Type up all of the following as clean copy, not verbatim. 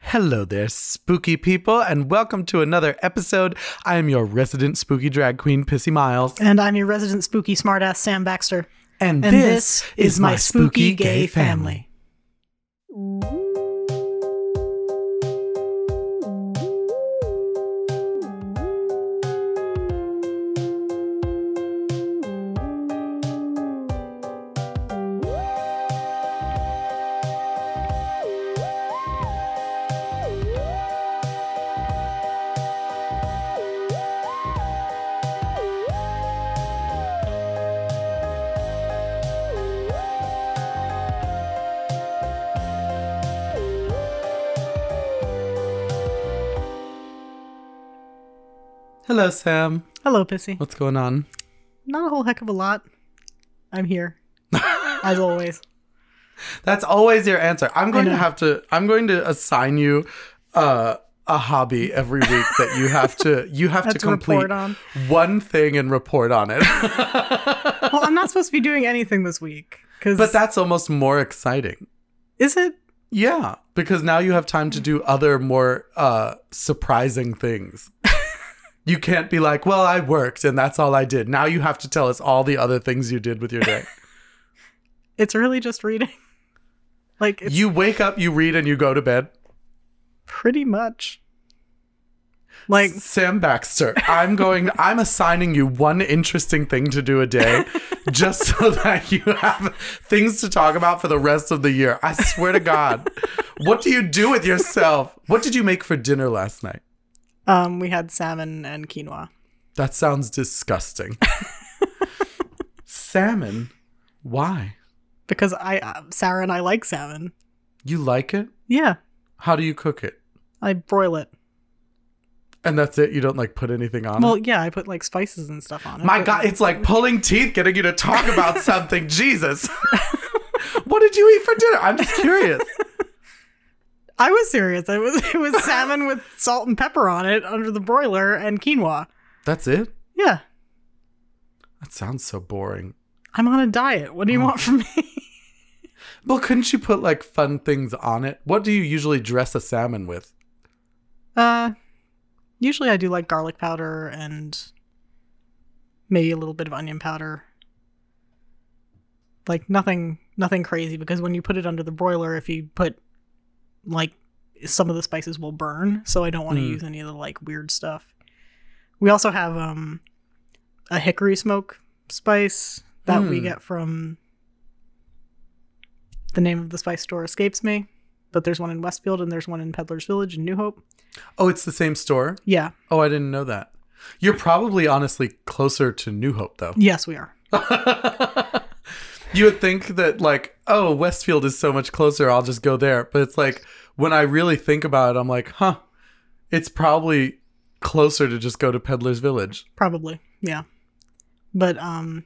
Hello there, spooky people, and welcome to another episode. I am your resident spooky drag queen, Pissy Miles. And I'm your resident spooky smartass, Sam Baxter. And this is my spooky gay family. Hello, Sam. Hello, Pissy. What's going on? Not a whole heck of a lot. I'm here, as always. That's always your answer. I'm going to assign you a hobby every week that you have to complete one thing and report on it. Well, I'm not supposed to be doing anything this week, but that's almost more exciting. Is it? Yeah, because now you have time to do other more surprising things. You can't be like, well, I worked and that's all I did. Now you have to tell us all the other things you did with your day. It's really just reading. Like, you wake up, you read, and you go to bed. Pretty much. Like Sam Baxter, I'm assigning you one interesting thing to do a day just so that you have things to talk about for the rest of the year. I swear to God. What do you do with yourself? What did you make for dinner last night? We had salmon and quinoa. That sounds disgusting. Salmon? Why? Because Sarah and I like salmon. You like it? Yeah. How do you cook it? I broil it. And that's it? You don't put anything on it? Well, yeah, I put spices and stuff on it. My God, it's like pulling teeth getting you to talk about something. Jesus. What did you eat for dinner? I'm just curious. I was serious. It was salmon with salt and pepper on it under the broiler and quinoa. That's it? Yeah. That sounds so boring. I'm on a diet. What do you want from me? Well, couldn't you put fun things on it? What do you usually dress a salmon with? Usually I do garlic powder and maybe a little bit of onion powder. Nothing crazy, because when you put it under the broiler, if you put some of the spices will burn, so I don't want to use any of the weird stuff. We also have a hickory smoke spice that we get from, the name of the spice store escapes me, but there's one in Westfield and there's one in Peddler's Village in New Hope. Oh, it's the same store? Yeah. Oh, I didn't know that. You're probably honestly closer to New Hope though. Yes, we are. You would think that oh, Westfield is so much closer, I'll just go there. But it's when I really think about it, I'm it's probably closer to just go to Peddler's Village. Probably, yeah. But,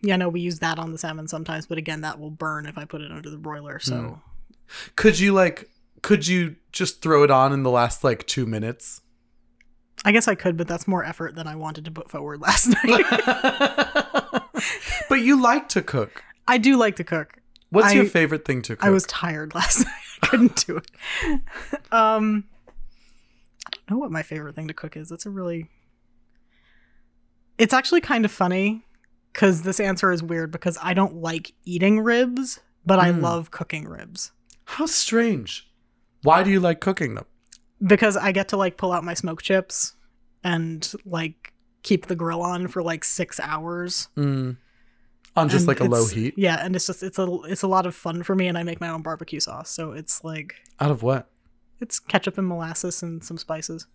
we use that on the salmon sometimes. But again, that will burn if I put it under the broiler, so. Mm. Could you just throw it on in the last 2 minutes? I guess I could, but that's more effort than I wanted to put forward last night. But you like to cook. I do like to cook. What's your favorite thing to cook? I was tired last night. I couldn't do it. I don't know what my favorite thing to cook is. It's actually kind of funny because this answer is weird, because I don't like eating ribs, but I love cooking ribs. How strange. Why do you like cooking them? Because I get to pull out my smoke chips and keep the grill on for 6 hours. Mm. On just a low heat. Yeah, and it's just it's a lot of fun for me, and I make my own barbecue sauce. So it's out of what? It's ketchup and molasses and some spices.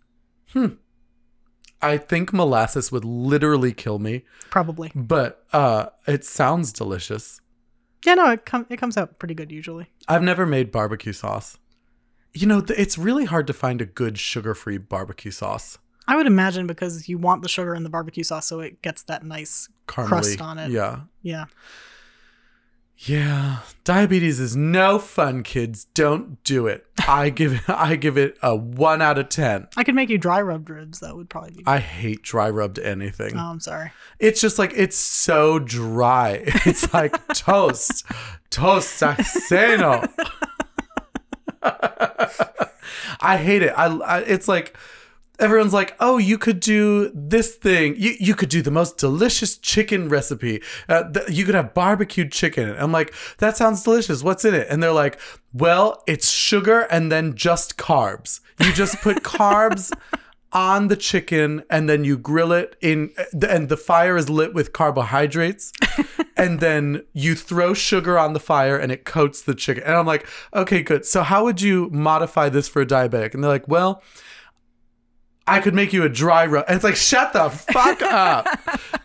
I think molasses would literally kill me. Probably. But it sounds delicious. Yeah, no, it comes out pretty good usually. I've never made barbecue sauce. It's really hard to find a good sugar-free barbecue sauce. I would imagine, because you want the sugar in the barbecue sauce so it gets that nice crust on it. Yeah. Yeah. Yeah. Diabetes is no fun, kids. Don't do it. I give it a 1 out of 10. I could make you dry rubbed ribs. That would probably be good. I hate dry rubbed anything. Oh, I'm sorry. It's just it's so dry. It's toast. Toast, I say no. I hate it. It's like everyone's like, oh, you could do this thing. You could do the most delicious chicken recipe. You could have barbecued chicken. I'm like, that sounds delicious. What's in it? And they're like, well, it's sugar and then just carbs. You just put carbs on the chicken and then you grill it in, and the fire is lit with carbohydrates. And then you throw sugar on the fire and it coats the chicken. And I'm like, okay, good. So how would you modify this for a diabetic? And they're like, well, I could make you a dry rub. It's like, shut the fuck up.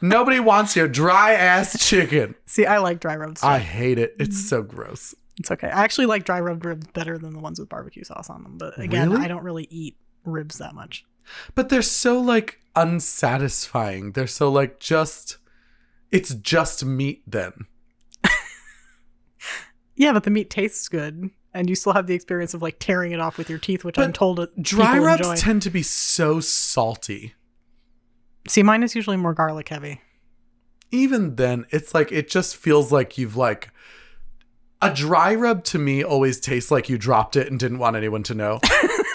Nobody wants your dry ass chicken. See, I like dry rubs. I hate it. It's so gross. It's okay. I actually like dry rubbed ribs better than the ones with barbecue sauce on them. But again, really? I don't really eat ribs that much. But they're so like unsatisfying. They're so like just, it's just meat then. Yeah, but the meat tastes good. And you still have the experience of like tearing it off with your teeth, which I'm told dry rubs enjoy. Tend to be so salty. See, mine is usually more garlic heavy. Even then, it's like it just feels like you've like a dry rub to me always tastes like you dropped it and didn't want anyone to know.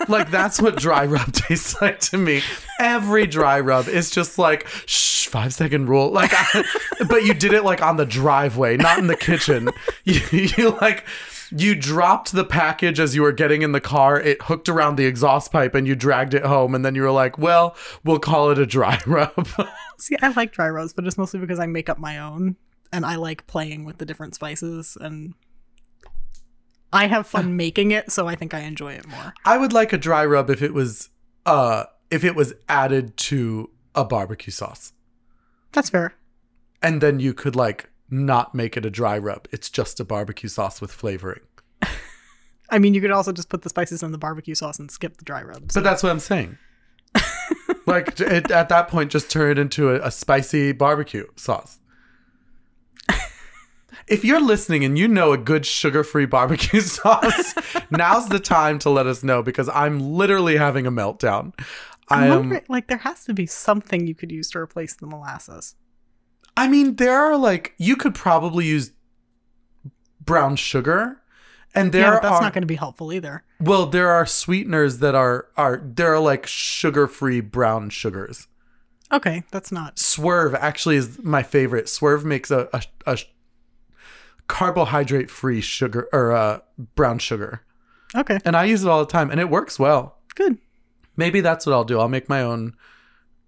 Like that's what dry rub tastes like to me. Every dry rub is just like, shh, 5-second rule. Like, but you did it like on the driveway, not in the kitchen. You dropped the package as you were getting in the car. It hooked around the exhaust pipe and you dragged it home. And then you were like, well, we'll call it a dry rub. See, I like dry rubs, but it's mostly because I make up my own. And I like playing with the different spices. And I have fun making it, so I think I enjoy it more. I would like a dry rub if it was added to a barbecue sauce. That's fair. And then you could like not make it a dry rub. It's just a barbecue sauce with flavoring. I mean, you could also just put the spices in the barbecue sauce and skip the dry rub. So. But that's what I'm saying. Like at that point, just turn it into a spicy barbecue sauce. If you're listening and you know a good sugar-free barbecue sauce, now's the time to let us know because I'm literally having a meltdown. I wonder, like, there has to be something you could use to replace the molasses. I mean, there are like, you could probably use brown sugar. And but that's not going to be helpful either. Well, there are sweeteners that are like sugar-free brown sugars. Okay, that's not. Swerve actually is my favorite. Swerve makes a carbohydrate-free sugar or brown sugar. Okay. And I use it all the time and it works well. Good. Maybe that's what I'll do. I'll make my own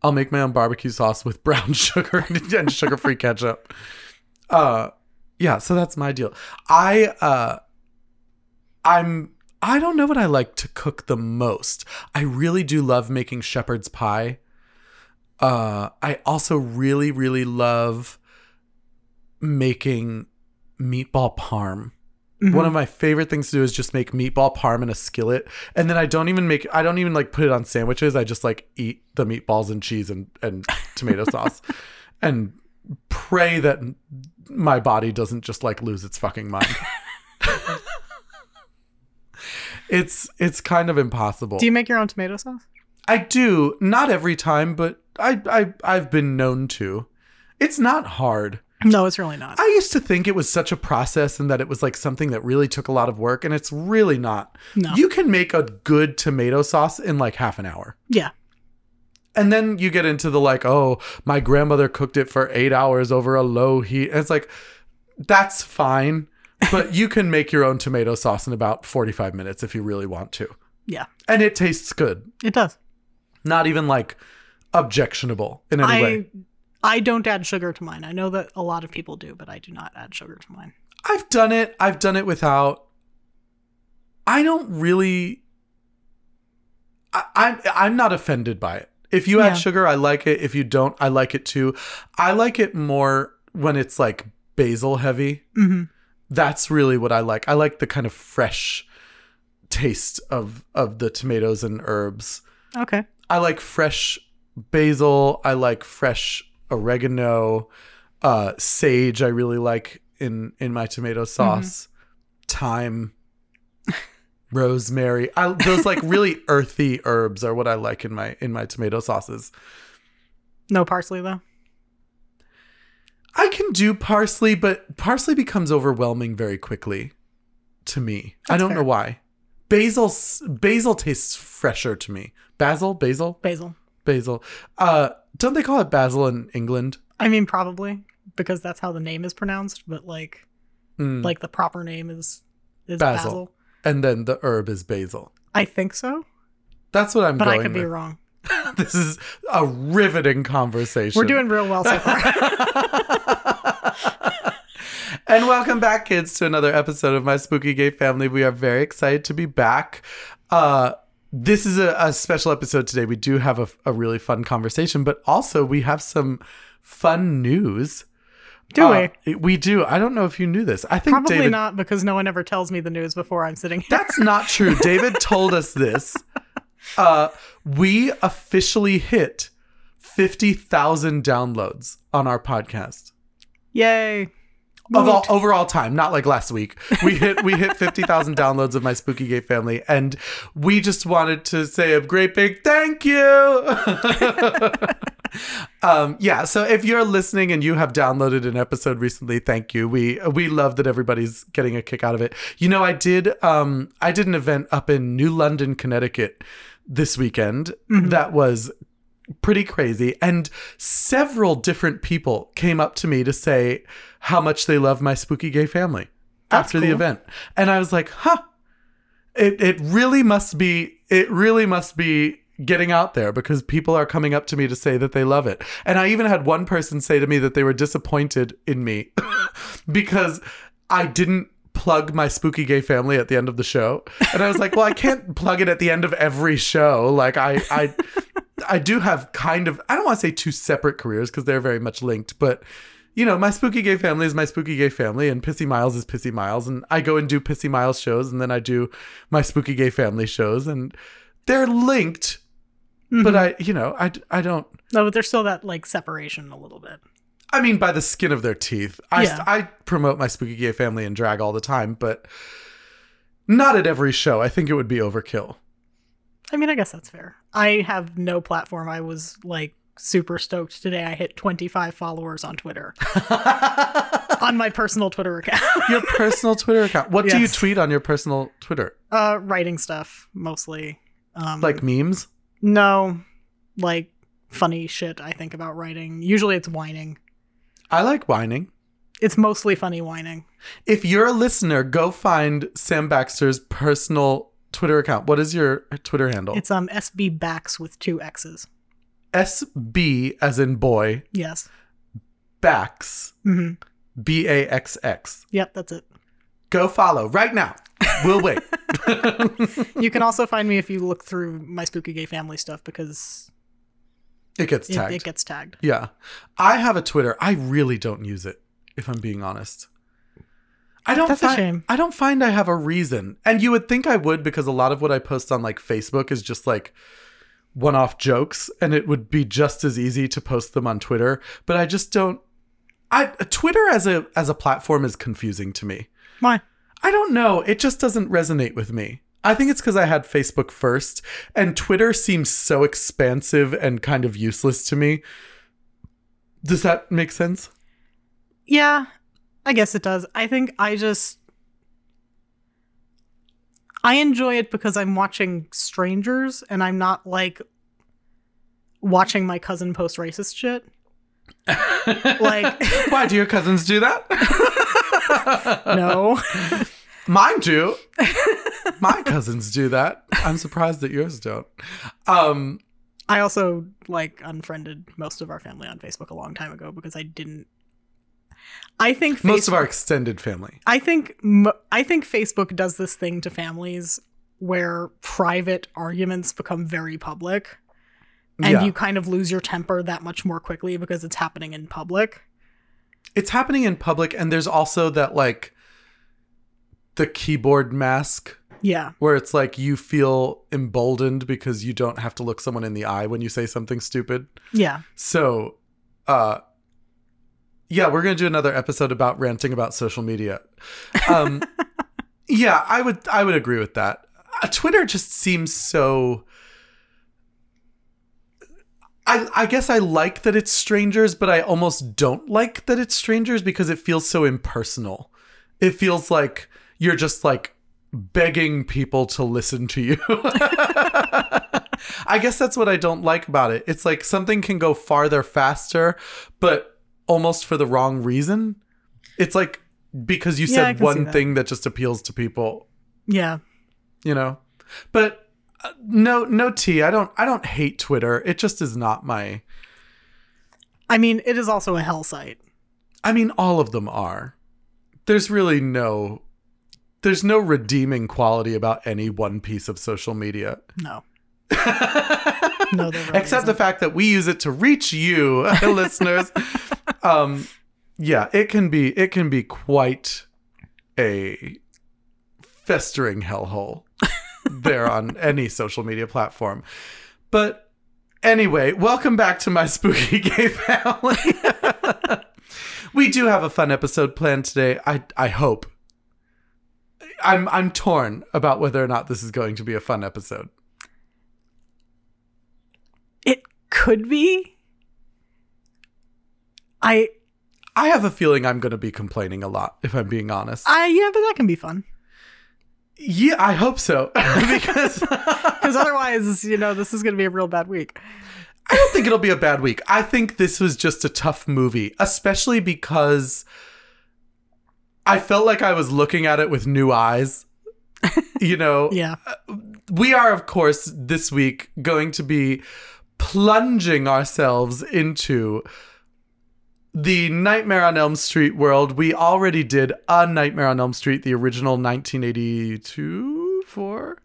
barbecue sauce with brown sugar and sugar-free ketchup. Yeah, so that's my deal. I don't know what I like to cook the most. I really do love making shepherd's pie. I also really, really love making meatball parm. Mm-hmm. One of my favorite things to do is just make meatball parm in a skillet. And then I don't even like put it on sandwiches. I just like eat the meatballs and cheese and tomato sauce and pray that my body doesn't just like lose its fucking mind. It's kind of impossible. Do you make your own tomato sauce? I do. Not every time, but I've been known to. It's not hard. No, it's really not. I used to think it was such a process and that it was like something that really took a lot of work, and it's really not. No. You can make a good tomato sauce in like half an hour. Yeah. And then you get into the like, oh, my grandmother cooked it for 8 hours over a low heat. And it's like, that's fine, but you can make your own tomato sauce in about 45 minutes if you really want to. Yeah. And it tastes good. It does. Not even like objectionable in any way. I don't add sugar to mine. I know that a lot of people do, but I do not add sugar to mine. I've done it without. I don't really. I'm not offended by it. If you add sugar, I like it. If you don't, I like it too. I like it more when it's like basil heavy. Mm-hmm. That's really what I like. I like the kind of fresh taste of the tomatoes and herbs. Okay. I like fresh basil. I like fresh oregano, sage I really like in my tomato sauce, mm-hmm. Thyme, rosemary. Those like really earthy herbs are what I like in my tomato sauces. No parsley though? I can do parsley, but parsley becomes overwhelming very quickly to me. That's I don't fair. Know why. Basil tastes fresher to me. Basil. Don't they call it basil in England? I mean, probably because that's how the name is pronounced. But like the proper name is basil, and then the herb is basil. I think so. That's what I'm going with. But I could be wrong. This is a riveting conversation. We're doing real well so far. And welcome back, kids, to another episode of My Spooky Gay Family. We are very excited to be back. This is a special episode today. We do have a really fun conversation, but also we have some fun news. Do we? We do. I don't know if you knew this. I think probably David, not, because no one ever tells me the news before I'm sitting here. That's not true. David told us this. We officially hit 50,000 downloads on our podcast. Yay. Of all, overall time, not like last week. We hit 50,000 downloads of My Spooky Gay Family, and we just wanted to say a great big thank you. So if you're listening and you have downloaded an episode recently, thank you. We love that everybody's getting a kick out of it. You know, I did an event up in New London, Connecticut this weekend. Mm-hmm. That was pretty crazy, and several different people came up to me to say how much they love My Spooky Gay Family after the event, and I was like, huh, it really must be getting out there, because people are coming up to me to say that they love it. And I even had one person say to me that they were disappointed in me because I didn't plug My Spooky Gay Family at the end of the show, and I was like, well, I can't plug it at the end of every show. Like I do have kind of, I don't want to say two separate careers because they're very much linked, but you know, My Spooky Gay Family is My Spooky Gay Family, and Pissy Miles is Pissy Miles, and I go and do Pissy Miles shows, and then I do My Spooky Gay Family shows, and they're linked. Mm-hmm. But I don't. No, but there's still that like separation a little bit. I mean, by the skin of their teeth. I promote My Spooky Gay Family and drag all the time, but not at every show. I think it would be overkill. I mean, I guess that's fair. I have no platform. I was like super stoked today. I hit 25 followers on Twitter. On my personal Twitter account. Your personal Twitter account. What do you tweet on your personal Twitter? Writing stuff mostly. Like memes? No, like funny shit I think about writing. Usually it's whining. I like whining. It's mostly funny whining. If you're a listener, go find Sam Baxter's personal Twitter account. What is your Twitter handle? It's SBBax with 2 X's. SB as in boy. Yes. Bax. Mm-hmm. BAXX. Yep, that's it. Go follow right now. We'll wait. You can also find me if you look through My Spooky Gay Family stuff, because it gets tagged. Yeah. I have a Twitter. I really don't use it, if I'm being honest. I don't find I have a reason. And you would think I would, because a lot of what I post on like Facebook is just like one-off jokes, and it would be just as easy to post them on Twitter, but I just don't. Twitter as a platform is confusing to me. Why? I don't know. It just doesn't resonate with me. I think it's because I had Facebook first, and Twitter seems so expansive and kind of useless to me. Does that make sense? Yeah. I guess it does. I think I enjoy it because I'm watching strangers, and I'm not like watching my cousin post racist shit. Like, why do your cousins do that? No. Mine do. My cousins do that. I'm surprised that yours don't. I also like unfriended most of our family on Facebook a long time ago because I think most of our extended family. I think Facebook does this thing to families where private arguments become very public, and you kind of lose your temper that much more quickly because it's happening in public. And there's also that like the keyboard mask. Yeah. Where it's like you feel emboldened because you don't have to look someone in the eye when you say something stupid. Yeah. So, we're going to do another episode about ranting about social media. I would agree with that. Twitter just seems so... I guess I like that it's strangers, but I almost don't like that it's strangers because it feels so impersonal. It feels like you're just like begging people to listen to you. I guess that's what I don't like about it. It's like something can go farther faster, but almost for the wrong reason. It's like because you said one thing that just appeals to people. Yeah. You know, but no tea. I don't hate Twitter. It just is not my. I mean, it is also a hell site. I mean, all of them are. There's really no. There's no redeeming quality about any one piece of social media. No. No, there really except isn't. The fact that we use it to reach you, listeners. Yeah, it can be quite a festering hellhole there on any social media platform. But anyway, welcome back to my spooky gay family. We do have a fun episode planned today. I hope. I'm torn about whether or not this is going to be a fun episode. It could be. I have a feeling I'm going to be complaining a lot, if I'm being honest. Yeah, but that can be fun. Yeah, I hope so. Because otherwise, you know, this is going to be a real bad week. I don't think it'll be a bad week. I think this was just a tough movie, especially because I felt like I was looking at it with new eyes. You know? Yeah. We are, of course, this week going to be plunging ourselves into the Nightmare on Elm Street world. We already did A Nightmare on Elm Street, the original 1984.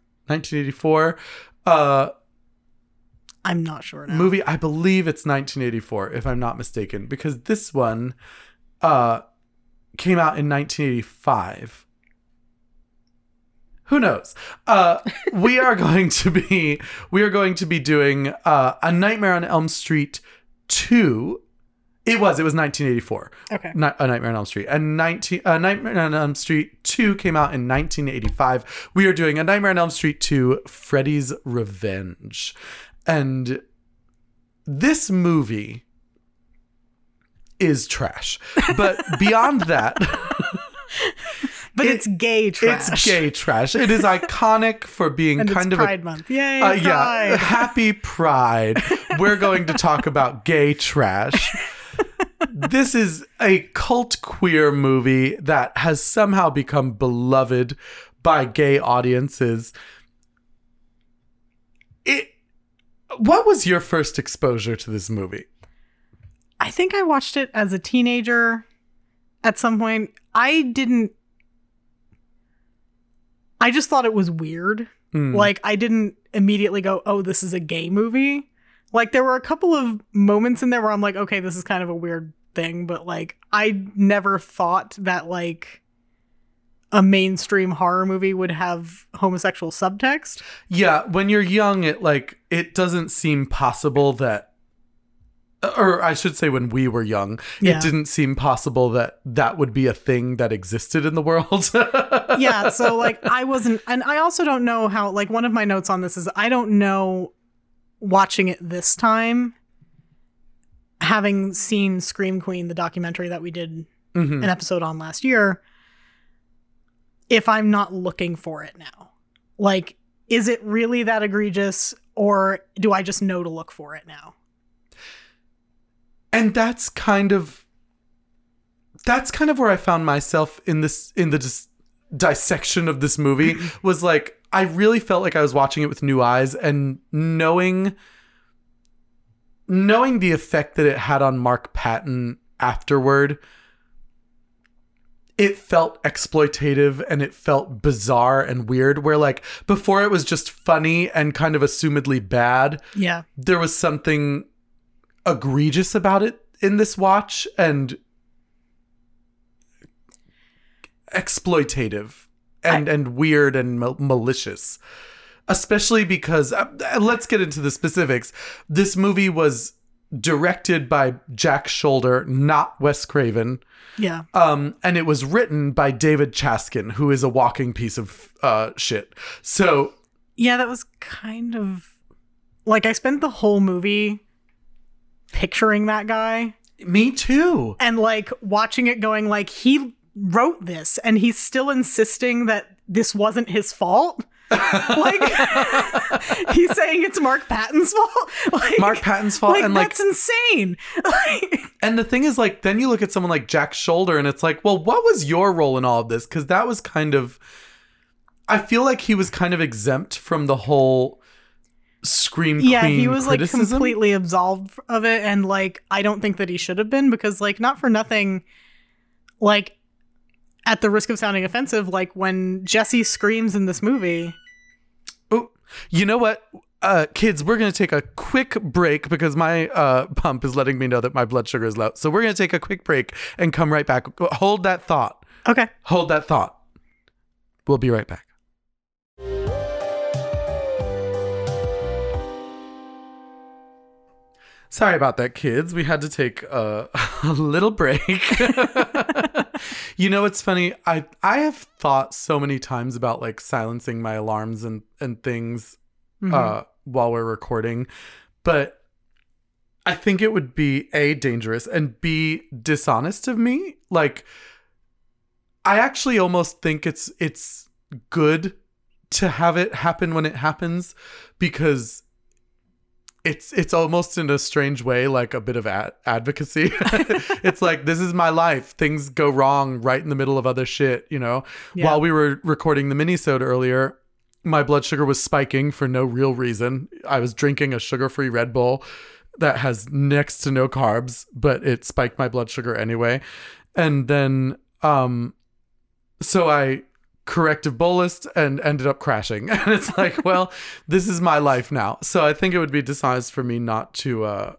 I'm not sure now. Movie, I believe it's 1984, if I'm not mistaken, because this one came out in 1985. Who knows? We are going to be doing A Nightmare on Elm Street 2. It was 1984. Okay. A Nightmare on Elm Street. A Nightmare on Elm Street 2 came out in 1985. We are doing A Nightmare on Elm Street 2, Freddy's Revenge. And this movie is trash. But beyond that... But it's gay trash. It's gay trash. It is iconic for being and kind it's of Pride Month. Yay, Pride. Yeah, happy Pride. We're going to talk about gay trash. This is a cult queer movie that has somehow become beloved by gay audiences. What was your first exposure to this movie? I think I watched it as a teenager at some point. I just thought it was weird. Like, I didn't immediately go, oh, this is a gay movie. Like, there were a couple of moments in there where I'm like, okay, this is kind of a weird thing. But, like, I never thought that, like, a mainstream horror movie would have homosexual subtext. Yeah, when you're young, it doesn't seem possible that... Or I should say when we were young, It didn't seem possible that would be a thing that existed in the world. Yeah, so, like, I wasn't... And I also don't know how... Like, one of my notes on this is I don't know... Watching it this time, having seen Scream Queen, the documentary that we did an episode on last year, if I'm not looking for it now, like, is it really that egregious, or do I just know to look for it now? And that's kind of where I found myself in the dissection of this movie was like, I really felt like I was watching it with new eyes and knowing the effect that it had on Mark Patton afterward. It felt exploitative and it felt bizarre and weird, where, like, before it was just funny and kind of assumedly bad. Yeah. There was something egregious about it in this watch and exploitative. And weird and malicious, especially because let's get into the specifics. This movie was directed by Jack Sholder, not Wes Craven. Yeah. And it was written by David Chaskin, who is a walking piece of shit. So yeah, that was kind of like I spent the whole movie picturing that guy. Me too. And like watching it, going like he wrote this and he's still insisting that this wasn't his fault. Like, he's saying it's Mark Patton's fault. Like, Mark Patton's fault. Like, and that's like, insane. Like, and the thing is, like, then you look at someone like Jack Sholder and it's like, well, what was your role in all of this? Because that was kind of, I feel like he was kind of exempt from the whole Scream Queen criticism. Yeah, he was criticism. Like completely absolved of it. And like, I don't think that he should have been, because like, not for nothing, like, at the risk of sounding offensive, like when Jesse screams in this movie. Oh, you know what? Kids, we're going to take a quick break because my pump is letting me know that my blood sugar is low. So we're going to take a quick break and come right back. Hold that thought. Okay. Hold that thought. We'll be right back. Sorry about that, kids. We had to take a little break. You know, it's funny. I have thought so many times about like silencing my alarms and things while we're recording. But I think it would be A, dangerous, and B, dishonest of me. Like, I actually almost think it's good to have it happen when it happens, because it's almost in a strange way like a bit of advocacy. It's like, this is my life. Things go wrong right in the middle of other shit, you know. Yeah. While we were recording the minisode earlier, my blood sugar was spiking for no real reason. I was drinking a sugar-free Red Bull that has next to no carbs, but it spiked my blood sugar anyway. And then so I corrective bolused and ended up crashing. And it's like, well, this is my life now. So I think it would be dishonest for me not to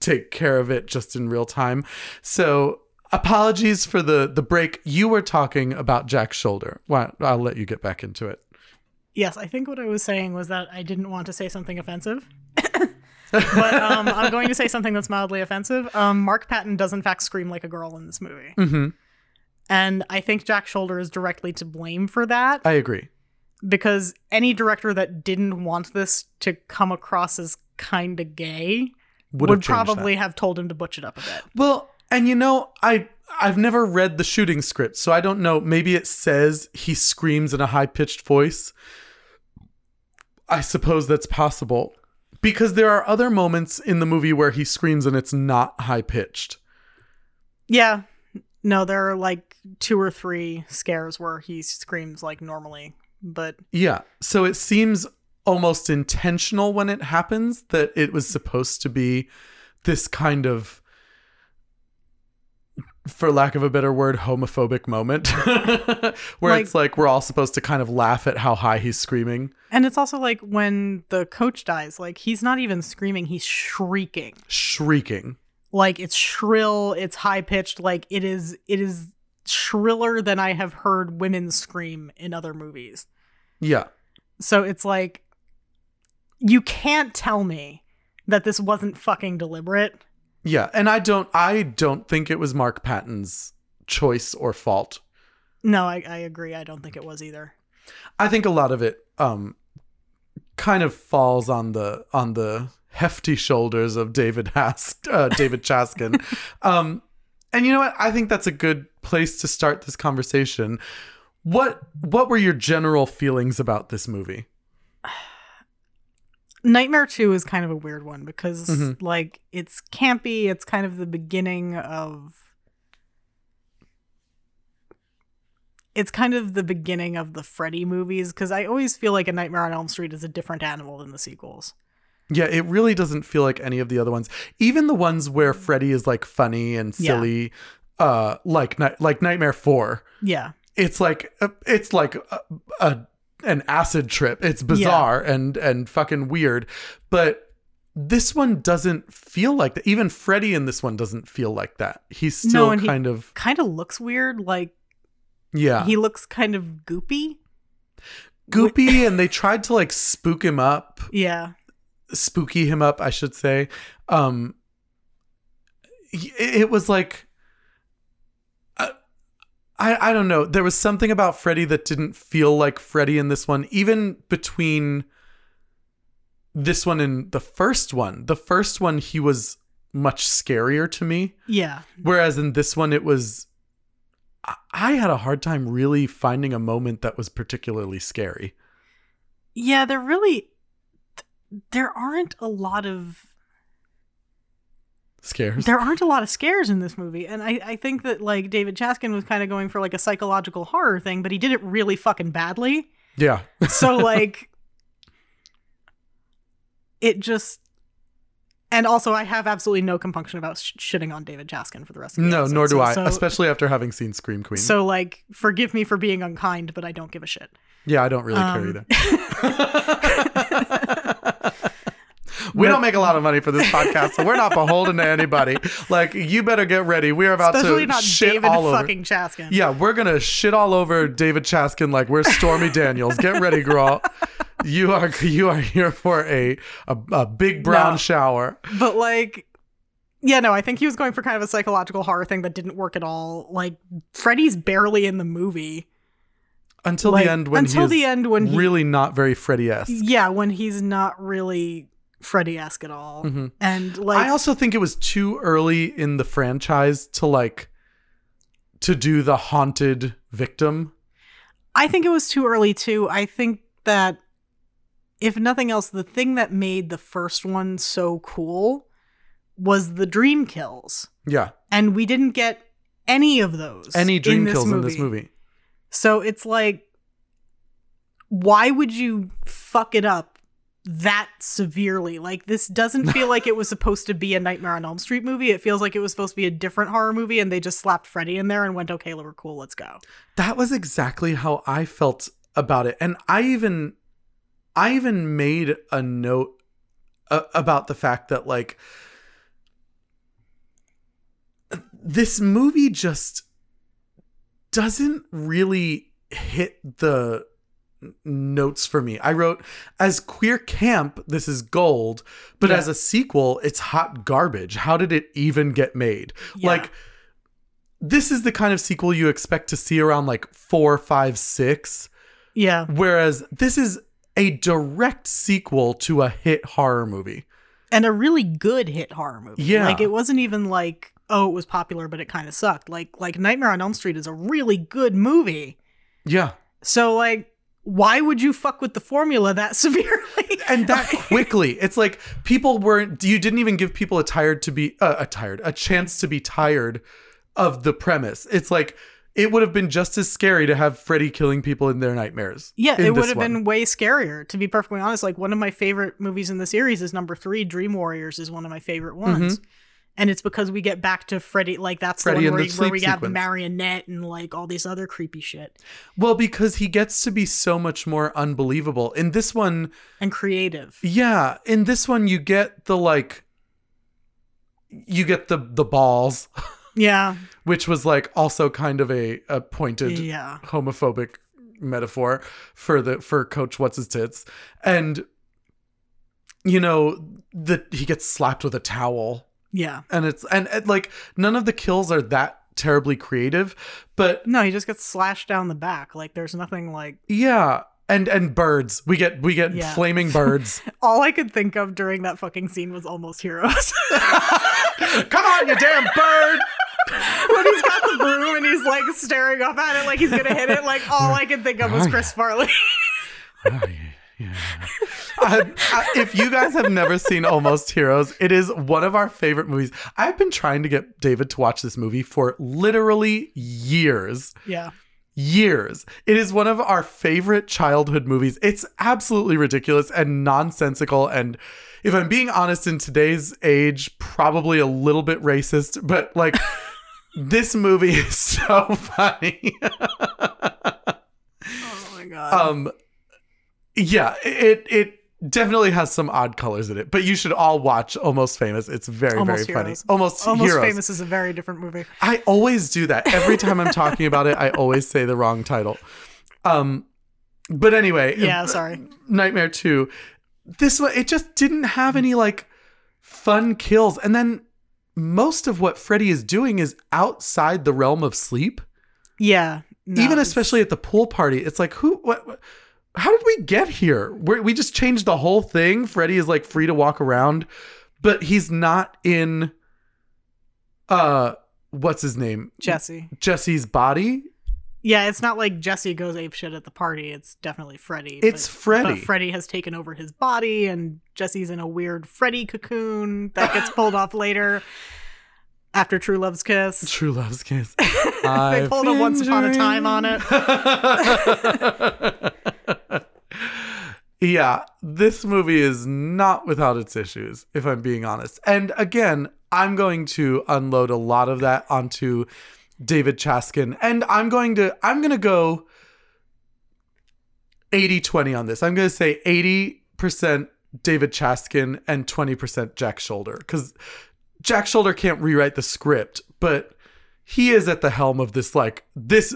take care of it just in real time. So apologies for the break. You were talking about Jack Sholder. Well, I'll let you get back into it. Yes, I think what I was saying was that I didn't want to say something offensive. But I'm going to say something that's mildly offensive. Mark Patton does in fact scream like a girl in this movie. Mm-hmm. And I think Jack Sholder is directly to blame for that. I agree. Because any director that didn't want this to come across as kind of gay would probably have told him to butch it up a bit. Well, and you know, I've never read the shooting script, so I don't know. Maybe it says he screams in a high-pitched voice. I suppose that's possible. Because there are other moments in the movie where he screams and it's not high-pitched. Yeah. No, there are like 2 or 3 scares where he screams like normally, but... Yeah, so it seems almost intentional when it happens, that it was supposed to be this kind of, for lack of a better word, homophobic moment where like, it's like we're all supposed to kind of laugh at how high he's screaming. And it's also like when the coach dies, like he's not even screaming, he's shrieking. Like it's shrill, it's high pitched, like it is shriller than I have heard women scream in other movies. Yeah. So it's like, you can't tell me that this wasn't fucking deliberate. Yeah, and I don't think it was Mark Patton's choice or fault. No, I agree. I don't think it was either. I think a lot of it kind of falls on the hefty shoulders of David Chaskin. And you know what? I think that's a good place to start this conversation. What were your general feelings about this movie? Nightmare 2 is kind of a weird one because like it's campy. It's kind of the beginning of the Freddy movies, because I always feel like A Nightmare on Elm Street is a different animal than the sequels. Yeah, it really doesn't feel like any of the other ones. Even the ones where Freddy is like funny and silly, like Nightmare 4. Yeah, it's like an acid trip. It's bizarre and fucking weird, but this one doesn't feel like that. Even Freddy in this one doesn't feel like that. He's still kind of looks weird. Like, yeah, he looks kind of goopy, and they tried to like spooky him up, I should say. It was like, I don't know. There was something about Freddy that didn't feel like Freddy in this one, even between this one and the first one. The first one, he was much scarier to me. Yeah. Whereas in this one, it was, I had a hard time really finding a moment that was particularly scary. Yeah, there aren't a lot of scares. There aren't a lot of scares in this movie. And I think that like David Chaskin was kind of going for like a psychological horror thing, but he did it really fucking badly. Yeah. So like it just, and also I have absolutely no compunction about shitting on David Chaskin for the rest of the episode. No, nor do I, especially after having seen Scream Queen. So like, forgive me for being unkind, but I don't give a shit. Yeah, I don't really care either. We don't make a lot of money for this podcast, so we're not beholden to anybody. Like, you better get ready. We're about to not shit David all over. Fucking Chaskin. Yeah, we're going to shit all over David Chaskin like we're Stormy Daniels. Get ready, girl. You are here for a big brown shower. But like, yeah, no, I think he was going for kind of a psychological horror thing that didn't work at all. Like, Freddy's barely in the movie. Until like, the end when he's really not very Freddy-esque. Yeah, when he's not really Freddy-esque at all. Mm-hmm. And like, I also think it was too early in the franchise to like to do the haunted victim. I think it was too early too. I think that if nothing else, the thing that made the first one so cool was the dream kills. Yeah. And we didn't get any of those. Any dream kills in this movie. So it's like, why would you fuck it up that severely? Like, this doesn't feel like it was supposed to be a Nightmare on Elm Street movie. It feels like it was supposed to be a different horror movie, and they just slapped Freddy in there and went, okay, we're cool, let's go. That was exactly how I felt about it. And I even made a note about the fact that like this movie just doesn't really hit the notes for me. I wrote, as queer camp, this is gold, but as a sequel, it's hot garbage. How did it even get made? Yeah. Like, this is the kind of sequel you expect to see around like 4, 5, 6. Yeah. Whereas this is a direct sequel to a hit horror movie. And a really good hit horror movie. Yeah. Like, it wasn't even like, oh, it was popular, but it kind of sucked. Like Nightmare on Elm Street is a really good movie. Yeah. So like, why would you fuck with the formula that severely and that quickly? It's like you didn't even give people a chance to be tired of the premise. It's like, it would have been just as scary to have Freddy killing people in their nightmares. Yeah, it would have been way scarier, to be perfectly honest. Like, one of my favorite movies in the series is number 3. Dream Warriors is one of my favorite ones. Mm-hmm. And it's because we get back to Freddy, like that's Freddy the one where we have the marionette and like all this other creepy shit. Well, because he gets to be so much more unbelievable in this one. And creative. Yeah. In this one, you get the balls. Yeah. Which was like also kind of a pointed homophobic metaphor for Coach What's His Tits. And, you know, he gets slapped with a towel. Yeah. And it's like none of the kills are that terribly creative, but no, he just gets slashed down the back. Like, there's nothing like, yeah. And birds, we get flaming birds. All I could think of during that fucking scene was Almost Heroes. Come on, you damn bird. When he's got the broom and he's like staring up at it, like he's going to hit it. Like, all I could think of was Chris Farley. Yeah. If you guys have never seen Almost Heroes, it is one of our favorite movies. I've been trying to get David to watch this movie for literally years. Yeah. Years. It is one of our favorite childhood movies. It's absolutely ridiculous and nonsensical. And if I'm being honest, in today's age, probably a little bit racist, but like, this movie is so funny. Oh my God. Yeah, it definitely has some odd colors in it, but you should all watch Almost Famous. It's very, Almost very Heroes. Funny. Almost Heroes. Famous is a very different movie. I always do that. Every time I'm talking about it, I always say the wrong title. But anyway. Yeah, sorry. Nightmare 2. This one, it just didn't have any like fun kills. And then most of what Freddy is doing is outside the realm of sleep. Yeah. No, even especially at the pool party. It's like, what? How did we get here? We just changed the whole thing. Freddy is like free to walk around, but he's not in what's his name? Jesse's body. Yeah, it's not like Jesse goes apeshit at the party. It's definitely Freddy. But Freddy has taken over his body, and Jesse's in a weird Freddy cocoon that gets pulled off later after True Love's Kiss. True Love's Kiss. They pulled a Once Upon a Time on it. Yeah, this movie is not without its issues, if I'm being honest. And again, I'm going to unload a lot of that onto David Chaskin, and I'm going to go 80-20 on this. I'm going to say 80% David Chaskin and 20% Jack Sholder, because Jack Sholder can't rewrite the script, but he is at the helm of this, like, this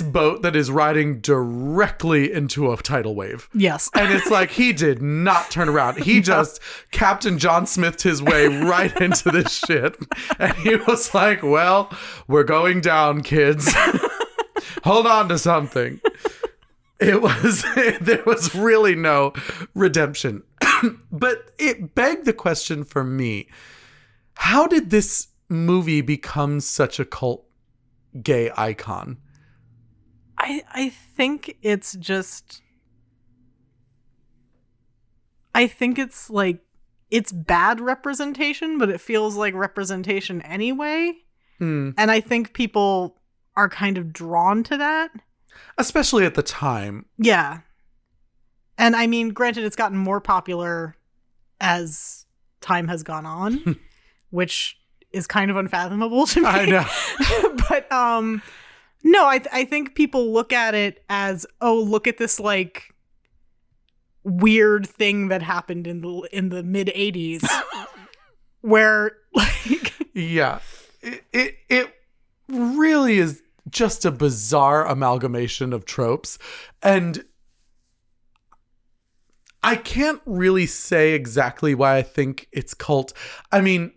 boat that is riding directly into a tidal wave. Yes. And it's like, he did not turn around. He just Captain John Smithed his way right into this shit. And he was like, well, we're going down, kids. Hold on to something. There was really no redemption. But it begged the question for me, how did this movie becomes such a cult gay icon? I think it's like, it's bad representation, but it feels like representation anyway. And I think people are kind of drawn to that, especially at the time. Yeah. And I mean, granted, it's gotten more popular as time has gone on, which is kind of unfathomable to me. I know. But no, I think people look at it as, oh, look at this like weird thing that happened in the mid 80s where like yeah, it really is just a bizarre amalgamation of tropes, and I can't really say exactly why I think it's cult. I mean,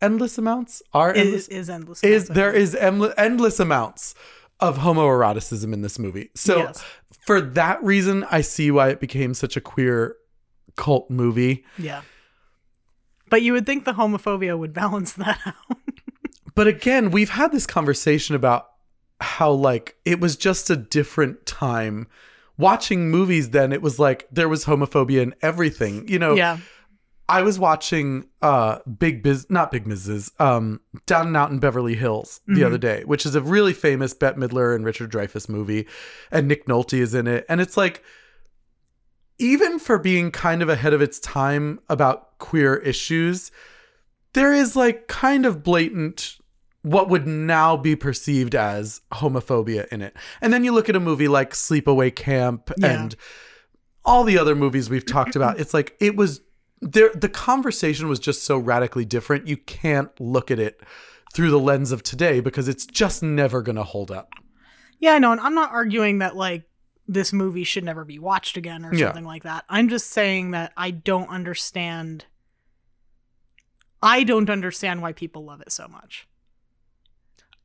endless amounts of homoeroticism in this movie. So yes. For that reason, I see why it became such a queer cult movie. Yeah. But you would think the homophobia would balance that out. But again, we've had this conversation about how like it was just a different time. Watching movies then, it was like there was homophobia in everything, you know. Yeah. I was watching Down and Out in Beverly Hills the other day, which is a really famous Bette Midler and Richard Dreyfuss movie, and Nick Nolte is in it, and it's like, even for being kind of ahead of its time about queer issues, there is like kind of blatant what would now be perceived as homophobia in it. And then you look at a movie like Sleepaway Camp and all the other movies we've talked about. It's like, it was there. The conversation was just so radically different. You can't look at it through the lens of today because it's just never going to hold up. Yeah, I know. And I'm not arguing that like this movie should never be watched again or something like that. I'm just saying that I don't understand why people love it so much.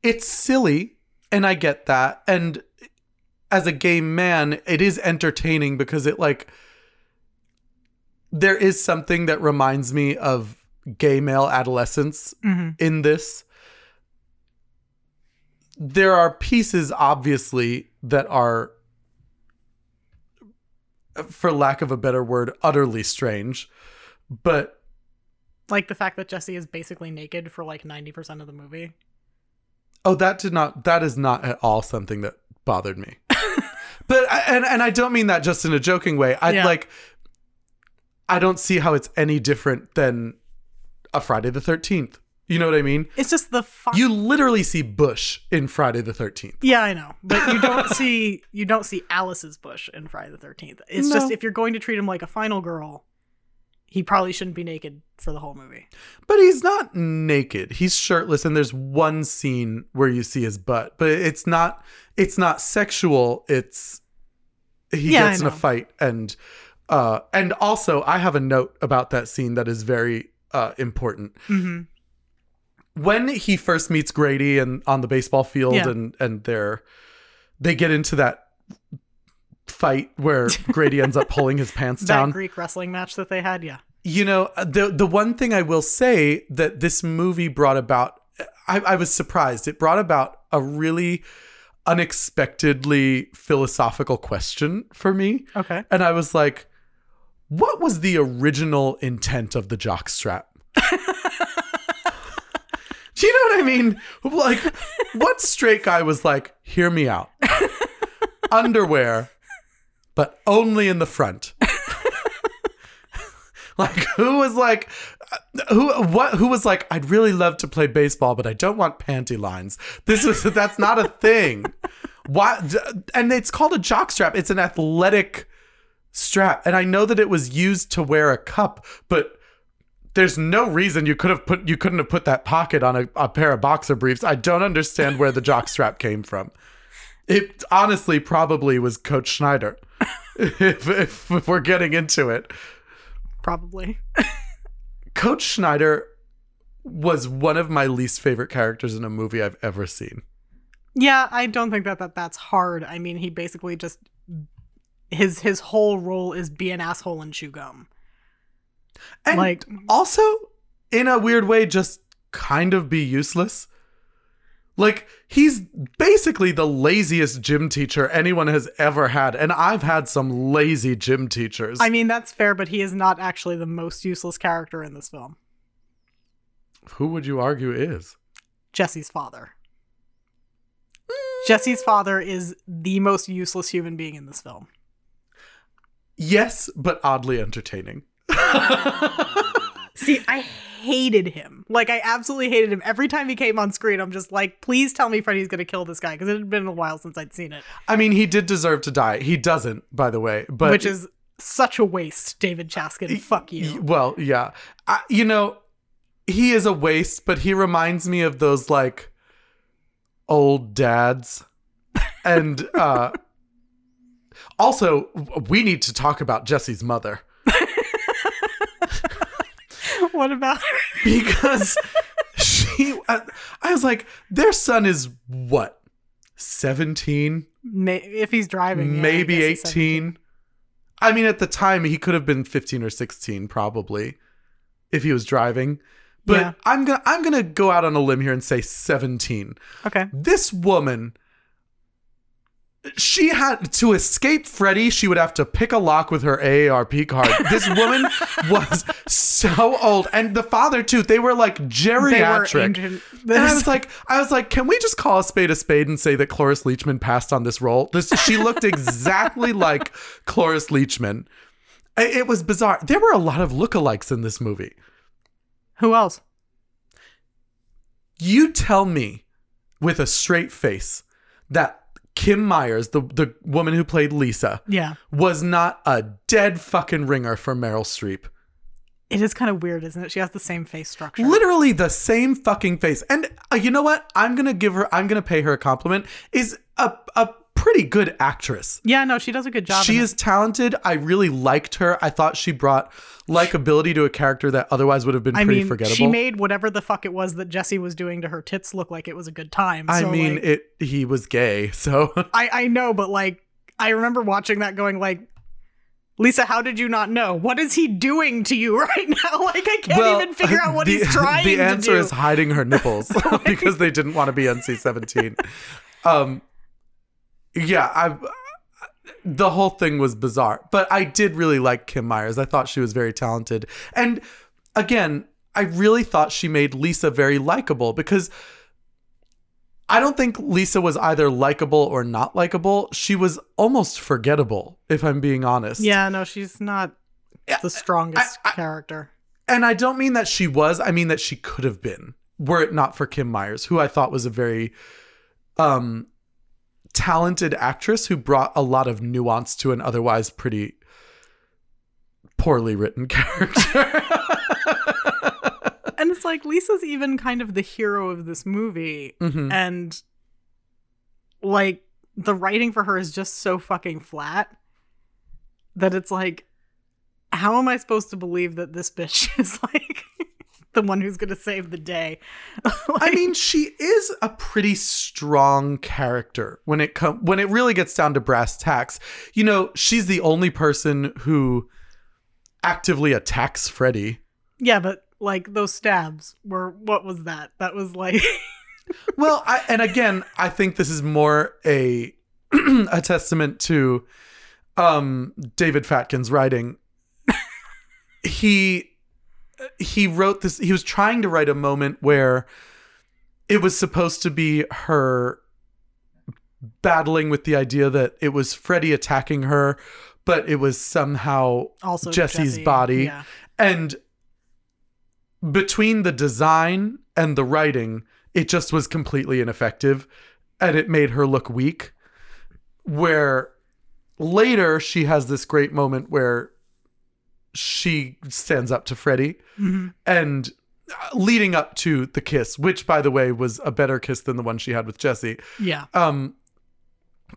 It's silly, and I get that. And as a gay man, it is entertaining because it like, there is something that reminds me of gay male adolescence in this. There are pieces, obviously, that are, for lack of a better word, utterly strange, but like the fact that Jesse is basically naked for like 90% of the movie. Oh, that is not at all something that bothered me. But, and I don't mean that just in a joking way. I don't see how it's any different than a Friday the 13th. You know what I mean? It's just the you literally see Bush in Friday the 13th. Yeah, I know. But you don't see Alice's Bush in Friday the 13th. It's just, if you're going to treat him like a final girl, he probably shouldn't be naked for the whole movie. But he's not naked. He's shirtless, and there's one scene where you see his butt. But it's not sexual. It's he gets in a fight, and also I have a note about that scene that is very important. When he first meets Grady and on the baseball field, and they get into that fight where Grady ends up pulling his pants down. That Greek wrestling match that they had, yeah. You know, the one thing I will say that this movie brought about, I was surprised. It brought about a really unexpectedly philosophical question for me. Okay. And I was like, what was the original intent of the jockstrap? Do you know what I mean? Like, what straight guy was like, hear me out. Underwear, but only in the front. Like, who was like, I'd really love to play baseball, but I don't want panty lines. That's not a thing. Why? And it's called a jockstrap. It's an athletic strap. And I know that it was used to wear a cup, but there's no reason you couldn't have put that pocket on a pair of boxer briefs. I don't understand where the jockstrap came from. It honestly probably was Coach Schneider. if we're getting into it. Probably. Coach Schneider was one of my least favorite characters in a movie I've ever seen. Yeah, I don't think that's hard. I mean, he basically just, his whole role is be an asshole and chew gum. And like, also, in a weird way, just kind of be useless. Like, he's basically the laziest gym teacher anyone has ever had. And I've had some lazy gym teachers. I mean, that's fair, but he is not actually the most useless character in this film. Who would you argue is? Jesse's father. Jesse's father is the most useless human being in this film. Yes, but oddly entertaining. See, I hated him. Like, I absolutely hated him. Every time he came on screen, I'm just like, please tell me Freddy's going to kill this guy, because it had been a while since I'd seen it. I mean, he did deserve to die. He doesn't, by the way. But which is such a waste, David Chaskin. Fuck you. Well, yeah. You know, he is a waste, but he reminds me of those, like, old dads. And also, we need to talk about Jesse's mother. What about her? Because I was like, their son is what, 17? If he's driving. Maybe 18. I mean, at the time, he could have been 15 or 16, probably, if he was driving. But yeah. I'm gonna go out on a limb here and say 17. Okay. This woman, she had to escape Freddy. She would have to pick a lock with her AARP card. This woman was so old, and the father too. They were like geriatric. And I was like, can we just call a spade and say that Cloris Leachman passed on this role? She looked exactly like Cloris Leachman. It was bizarre. There were a lot of lookalikes in this movie. Who else? You tell me, with a straight face, that Kim Myers, the woman who played Lisa, yeah, was not a dead fucking ringer for Meryl Streep. It is kind of weird, isn't it? She has the same face structure. Literally the same fucking face. And you know what? I'm going to pay her a compliment. Is a pretty good actress. Yeah, no, she does a good job. She is talented. I really liked her. I thought she brought likability to a character that otherwise would have been pretty forgettable. She made whatever the fuck it was that Jesse was doing to her tits look like it was a good time. So, I mean, like, he was gay, so. I know, but like, I remember watching that going like, Lisa, how did you not know? What is he doing to you right now? Like, I can't even figure out what he's trying to do. The answer is hiding her nipples because they didn't want to be NC-17. Yeah, the whole thing was bizarre, but I did really like Kim Myers. I thought she was very talented. And again, I really thought she made Lisa very likable, because I don't think Lisa was either likable or not likable. She was almost forgettable, if I'm being honest. Yeah, no, she's not the strongest character. And I don't mean that she was. I mean that she could have been, were it not for Kim Myers, who I thought was a very... talented actress who brought a lot of nuance to an otherwise pretty poorly written character. And it's like, Lisa's even kind of the hero of this movie. Mm-hmm. And like, the writing for her is just so fucking flat that it's like, how am I supposed to believe that this bitch is like the one who's going to save the day? Like, I mean, she is a pretty strong character when it really gets down to brass tacks. You know, she's the only person who actively attacks Freddy. Yeah, but like those stabs were, what was that? That was like... Well, I think this is more a testament to David Fatkin's writing. He wrote this, he was trying to write a moment where it was supposed to be her battling with the idea that it was Freddy attacking her, but it was somehow also Jesse's body. Yeah. And between the design and the writing, it just was completely ineffective and it made her look weak. Where later she has this great moment where she stands up to Freddy, mm-hmm. and leading up to the kiss, which by the way was a better kiss than the one she had with Jesse. Yeah.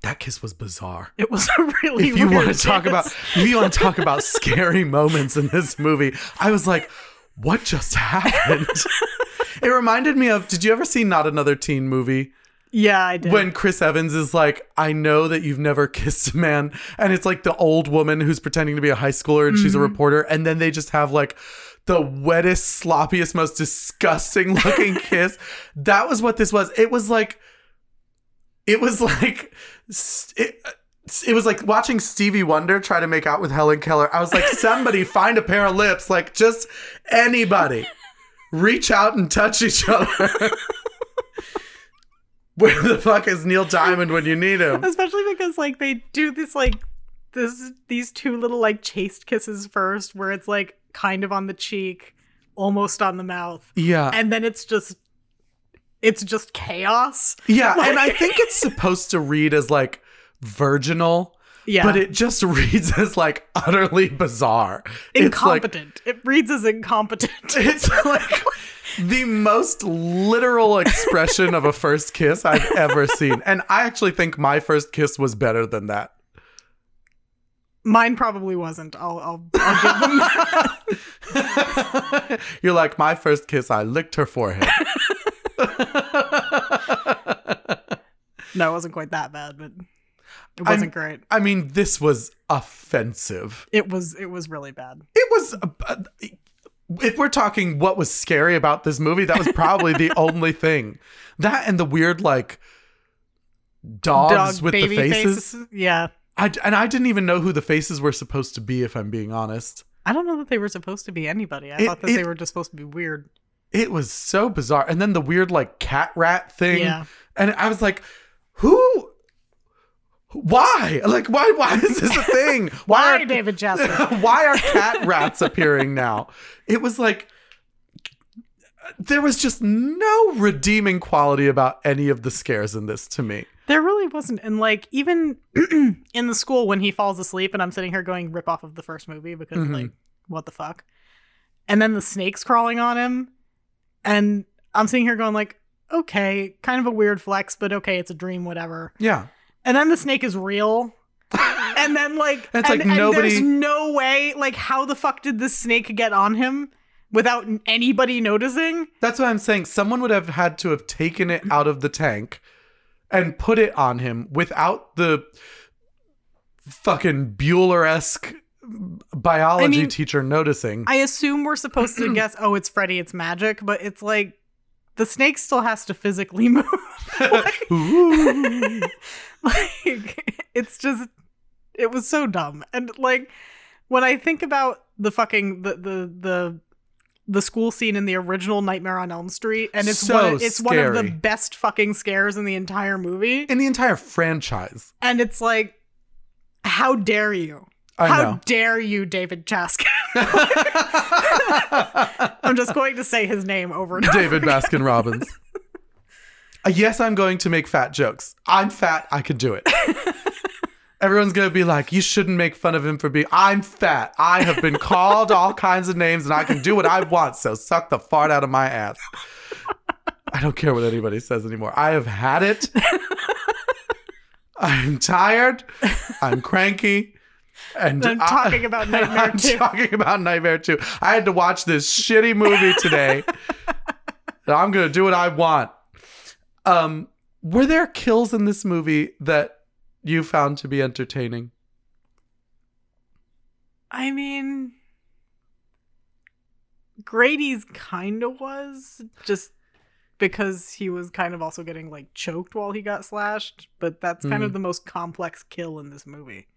That kiss was bizarre. It was a really weird kiss. If you want to talk about scary moments in this movie, I was like, what just happened? It reminded me of, did you ever see Not Another Teen Movie? Yeah, I did. When Chris Evans is like, I know that you've never kissed a man. And it's like the old woman who's pretending to be a high schooler and mm-hmm. she's a reporter. And then they just have like the wettest, sloppiest, most disgusting looking kiss. That was what this was. It was like watching Stevie Wonder try to make out with Helen Keller. I was like, somebody find a pair of lips. Like just anybody reach out and touch each other. Where the fuck is Neil Diamond when you need him? Especially because like they do this like these two little like chaste kisses first, where it's like kind of on the cheek, almost on the mouth. Yeah. And then it's just chaos. Yeah, like... and I think it's supposed to read as like virginal. Yeah. But it just reads as like utterly bizarre. Incompetent. It's like, it reads as incompetent. It's like the most literal expression of a first kiss I've ever seen. And I actually think my first kiss was better than that. Mine probably wasn't. I'll give them that. You're like, my first kiss, I licked her forehead. No, it wasn't quite that bad, but... It wasn't great. I mean, this was offensive. It was really bad. It was, if we're talking what was scary about this movie, that was probably the only thing. That and the weird, like, dogs with the faces. Yeah. I didn't even know who the faces were supposed to be, if I'm being honest. I don't know that they were supposed to be anybody. I thought they were just supposed to be weird. It was so bizarre. And then the weird, like, cat rat thing. Yeah. And I was like, who... Why? Like, why is this a thing? Why David Chaskin? Why are cat rats appearing now? It was like, there was just no redeeming quality about any of the scares in this to me. There really wasn't. And like, even in the school when he falls asleep and I'm sitting here going, rip off of the first movie because mm-hmm. like, what the fuck? And then the snake's crawling on him. And I'm sitting here going like, okay, kind of a weird flex, but okay, it's a dream, whatever. Yeah. And then the snake is real. And then, like, nobody... there's no way, like, how the fuck did this snake get on him without anybody noticing? That's what I'm saying. Someone would have had to have taken it out of the tank and put it on him without the fucking Bueller-esque biology teacher noticing. I assume we're supposed to guess, oh, it's Freddy, it's magic, but it's like, the snake still has to physically move. Like, like, it's just, it was so dumb. And like, when I think about the fucking, the school scene in the original Nightmare on Elm Street, and it's one of the best fucking scares in the entire movie. In the entire franchise. And it's like, how dare you? How dare you, David Chaskin? I'm just going to say his name over and over. David Baskin Robbins. Yes, I'm going to make fat jokes. I'm fat. I could do it. Everyone's going to be like, you shouldn't make fun of him for being... I'm fat. I have been called all kinds of names and I can do what I want. So suck the fart out of my ass. I don't care what anybody says anymore. I have had it. I'm tired. I'm cranky. And I'm talking about Nightmare 2. I'm talking about Nightmare 2. I had to watch this shitty movie today. I'm going to do what I want. Were there kills in this movie that you found to be entertaining? I mean, Grady's kind of was, just because he was kind of also getting like choked while he got slashed, but that's kind of the most complex kill in this movie.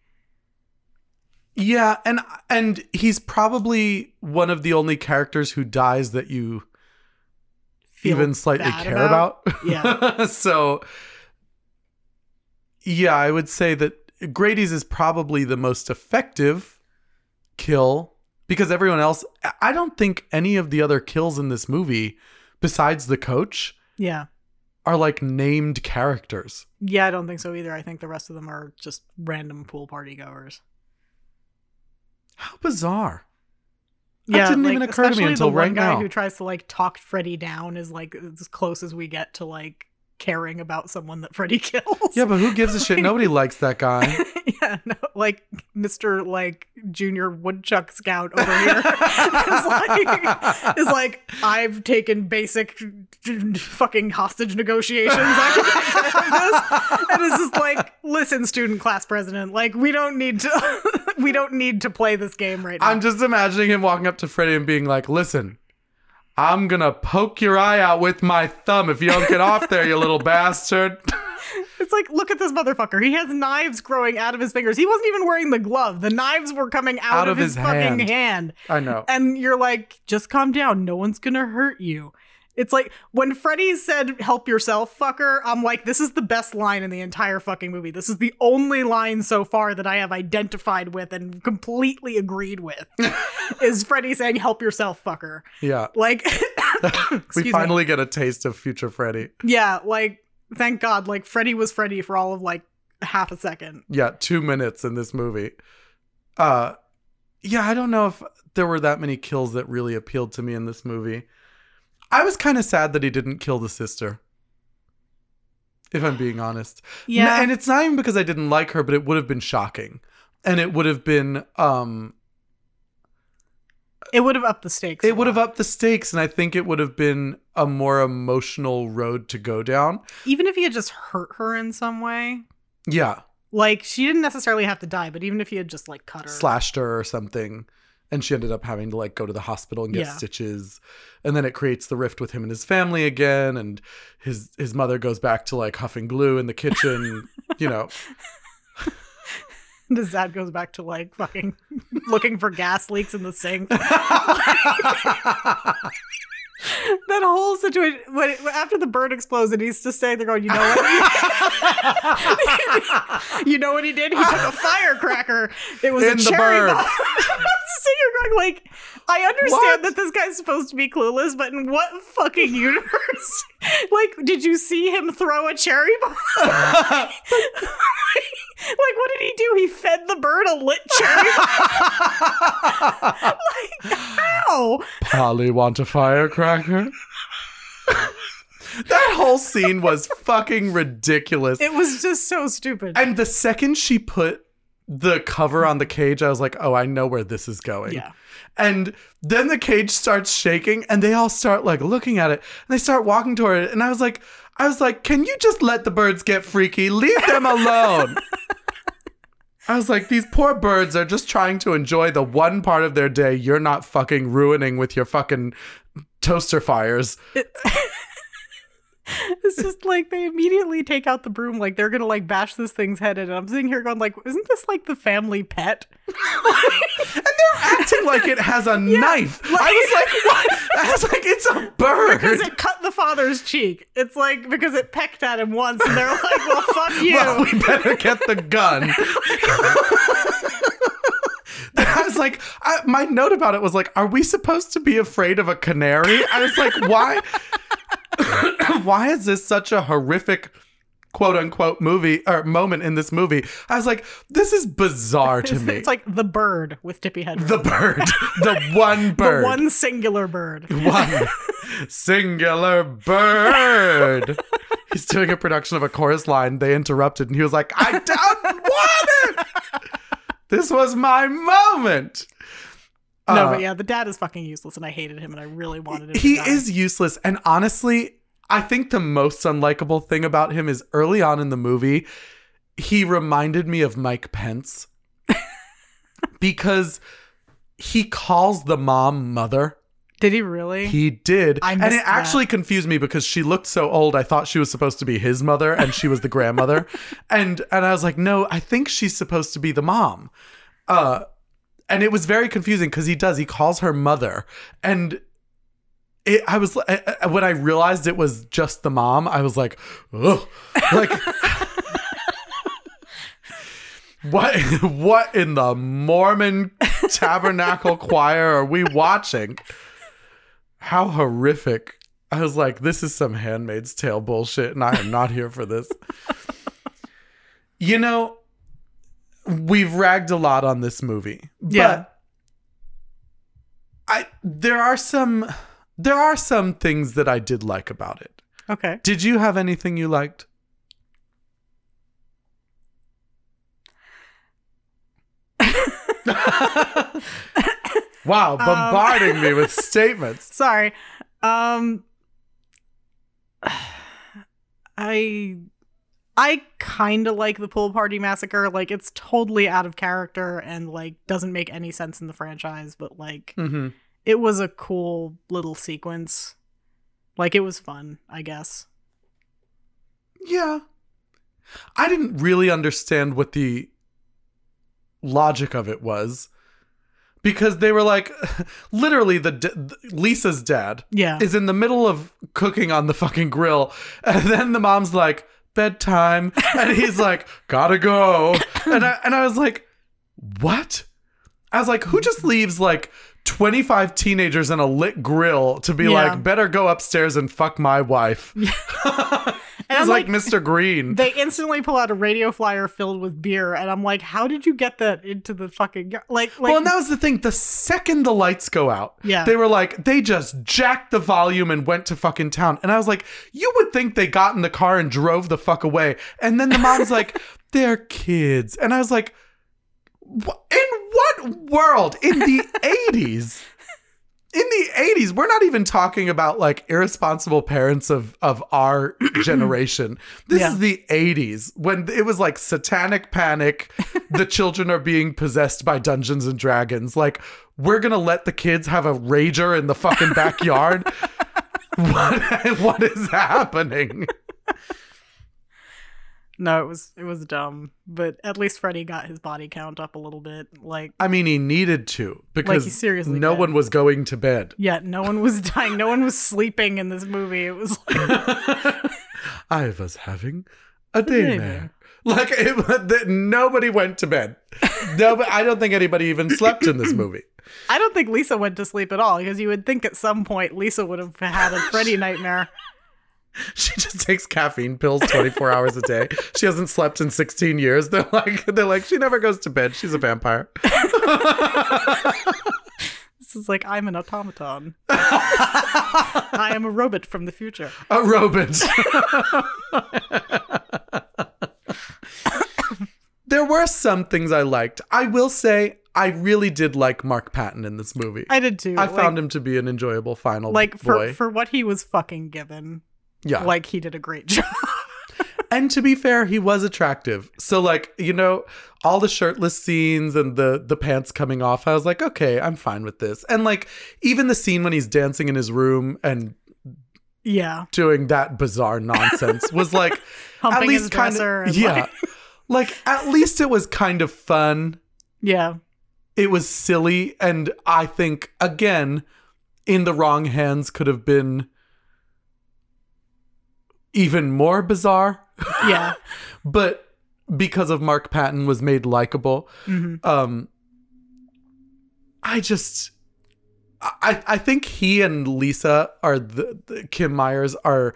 Yeah, and he's probably one of the only characters who dies that you feel even slightly care about. Yeah. So yeah, I would say that Grady's is probably the most effective kill, because everyone else, I don't think any of the other kills in this movie besides the coach are like named characters. Yeah, I don't think so either. I think the rest of them are just random pool party goers. How bizarre. Yeah, that didn't even occur to me until right now. Especially the guy who tries to like talk Freddy down is like as close as we get to like caring about someone that Freddy kills. Yeah, but who gives a shit? Nobody likes that guy. Yeah, no, like Mr. like Junior Woodchuck Scout over here is like I've taken basic fucking hostage negotiations. I can do this. And it's just like, listen, student class president, like we don't need to play this game right now. I'm just imagining him walking up to Freddy and being like, listen, I'm going to poke your eye out with my thumb if you don't get off there, you little bastard. It's like, look at this motherfucker. He has knives growing out of his fingers. He wasn't even wearing the glove. The knives were coming out of his fucking hand. I know. And you're like, just calm down. No one's going to hurt you. It's like when Freddy said, help yourself, fucker, I'm like, this is the best line in the entire fucking movie. This is the only line so far that I have identified with and completely agreed with is Freddy saying, help yourself, fucker. Yeah. Like, we finally get a taste of future Freddy. Yeah. Like, thank God. Like, Freddy was Freddy for all of like half a second. Yeah. 2 minutes in this movie. Yeah. I don't know if there were that many kills that really appealed to me in this movie. I was kind of sad that he didn't kill the sister, if I'm being honest. Yeah. And it's not even because I didn't like her, but it would have been shocking. And it would have been... It would have upped the stakes. It would have upped the stakes, and I think it would have been a more emotional road to go down. Even if he had just hurt her in some way. Yeah. Like, she didn't necessarily have to die, but even if he had just, like, cut her. Slashed her or something. And she ended up having to like go to the hospital and get stitches. And then it creates the rift with him and his family again. And his mother goes back to like huffing glue in the kitchen, you know. And his dad goes back to like fucking looking for gas leaks in the sink. That whole situation, after the bird explodes and he's just standing there going, you know what he, you know what he did? He took a firecracker. It was in a cherry bomb. You're going like, I understand that this guy's supposed to be clueless, but in what fucking universe? Like, did you see him throw a cherry bomb? Like, what did he do? He fed the bird a lit cherry bomb? Like, how? Polly want a firecracker? That whole scene was fucking ridiculous. It was just so stupid. And the second she put the cover on the cage, I was like, oh, I know where this is going. Yeah. And then the cage starts shaking and they all start like looking at it and they start walking toward it. And I was like, can you just let the birds get freaky? Leave them alone. I was like, these poor birds are just trying to enjoy the one part of their day you're not fucking ruining with your fucking toaster fires. It's just like they immediately take out the broom like they're gonna like bash this thing's head in. And I'm sitting here going like, isn't this like the family pet? And they're acting like it has a knife. Like, I was like, what? I was like, it's a bird. Because it cut the father's cheek. It's like because it pecked at him once and they're like, well, fuck you. Well, we better get the gun. I was like, my note about it was like, are we supposed to be afraid of a canary? I was like, why? Why is this such a horrific quote unquote movie or moment in this movie? I was like, this is bizarre to me. It's like the bird with Tippi Hedren. The bird. The one bird. The one singular bird. One singular bird. He's doing a production of A Chorus Line. They interrupted and he was like, I don't want it. This was my moment. No, but yeah, the dad is fucking useless and I hated him and I really wanted him to die. He is useless. And honestly, I think the most unlikable thing about him is early on in the movie, he reminded me of Mike Pence because he calls the mom mother. Did he really? He did. I missed that. And it actually confused me because she looked so old. I thought she was supposed to be his mother and she was the grandmother. And I was like, no, I think she's supposed to be the mom. And it was very confusing because he calls her mother. And when I realized it was just the mom, I was like, ugh. Like, what in the Mormon tabernacle choir are we watching? How horrific. I was like, this is some Handmaid's Tale bullshit, and I am not here for this. You know, we've ragged a lot on this movie. Yeah. But there are some things that I did like about it. Okay. Did you have anything you liked? Wow, bombarding me with statements. Sorry. I kind of like the pool party massacre. Like, it's totally out of character and, like, doesn't make any sense in the franchise, but, like, mm-hmm. It was a cool little sequence. Like, it was fun, I guess. Yeah. I didn't really understand what the logic of it was, because they were like, literally Lisa's dad is in the middle of cooking on the fucking grill, and then the mom's like, bedtime, and he's like, gotta go. And I was like, what? I was like, who just leaves like 25 teenagers in a lit grill to be like, better go upstairs and fuck my wife? And he's like Mr. Green. They instantly pull out a radio flyer filled with beer, and I'm like, how did you get that into the fucking... Well, and that was the thing. The second the lights go out, they were like, they just jacked the volume and went to fucking town. And I was like, you would think they got in the car and drove the fuck away. And then the mom's like, they're kids. And I was like, in what world? In the 80s? In the 80s, we're not even talking about like irresponsible parents of our generation. This is the 80s, when it was like satanic panic. The children are being possessed by Dungeons and Dragons. Like, we're going to let the kids have a rager in the fucking backyard. What is happening? No, it was dumb, but at least Freddy got his body count up a little bit. Like, I mean, he needed to, because like no one was going to bed. Yeah, no one was dying. No one was sleeping in this movie. It was like... I was having a daymare. Like, nobody went to bed. I don't think anybody even slept in this movie. I don't think Lisa went to sleep at all, because you would think at some point Lisa would have had a Freddy nightmare. She just takes caffeine pills 24 hours a day. She hasn't slept in 16 years. They're like, she never goes to bed. She's a vampire. This is like, I'm an automaton. I am a robot from the future. A robot. There were some things I liked. I will say, I really did like Mark Patton in this movie. I did too. I found him to be an enjoyable final boy. For what he was fucking given. Yeah. Like, he did a great job. And to be fair, he was attractive. So, like, you know, all the shirtless scenes and the pants coming off, I was like, okay, I'm fine with this. And, like, even the scene when he's dancing in his room and doing that bizarre nonsense was, like, humping at least his dresser kind of... Yeah. Like, at least it was kind of fun. Yeah. It was silly. And I think, again, in the wrong hands could have been... even more bizarre. Yeah. But because of Mark Patton was made likable. Mm-hmm. I think he and Lisa are the Kim Myers are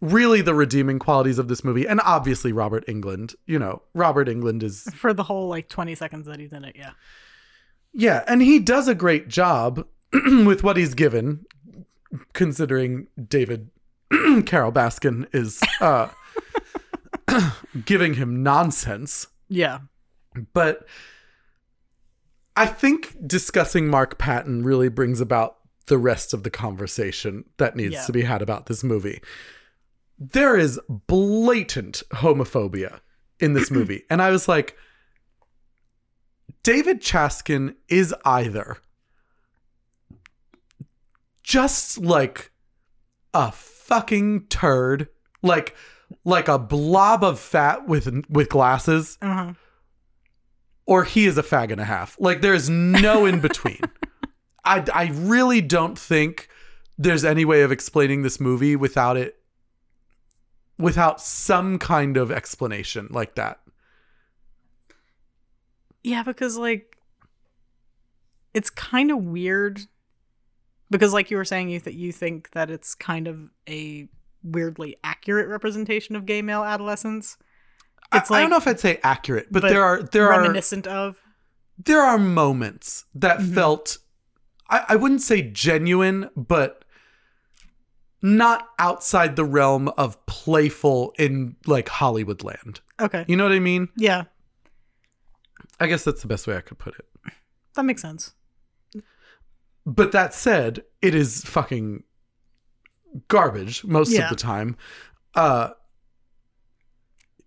really the redeeming qualities of this movie. And obviously Robert Englund, you know, Robert Englund is for the whole like 20 seconds that he's in it. Yeah. Yeah. And he does a great job with what he's given, considering David Carol Baskin is giving him nonsense. Yeah. But I think discussing Mark Patton really brings about the rest of the conversation that needs to be had about this movie. There is blatant homophobia in this movie. And I was like, David Chaskin is either just like a fucking turd, like a blob of fat with glasses, uh-huh. or he is a fag and a half. Like, there is no in between. I really don't think there's any way of explaining this movie without some kind of explanation like that. Yeah, because like it's kind of weird because like you were saying you think that it's kind of a weirdly accurate representation of gay male adolescence. It's I don't know if I'd say accurate, but there are reminiscent of. There are moments that mm-hmm. felt I wouldn't say genuine, but not outside the realm of playful in like Hollywood land. Okay. You know what I mean? Yeah. I guess that's the best way I could put it. That makes sense. But that said, it is fucking garbage most of the time.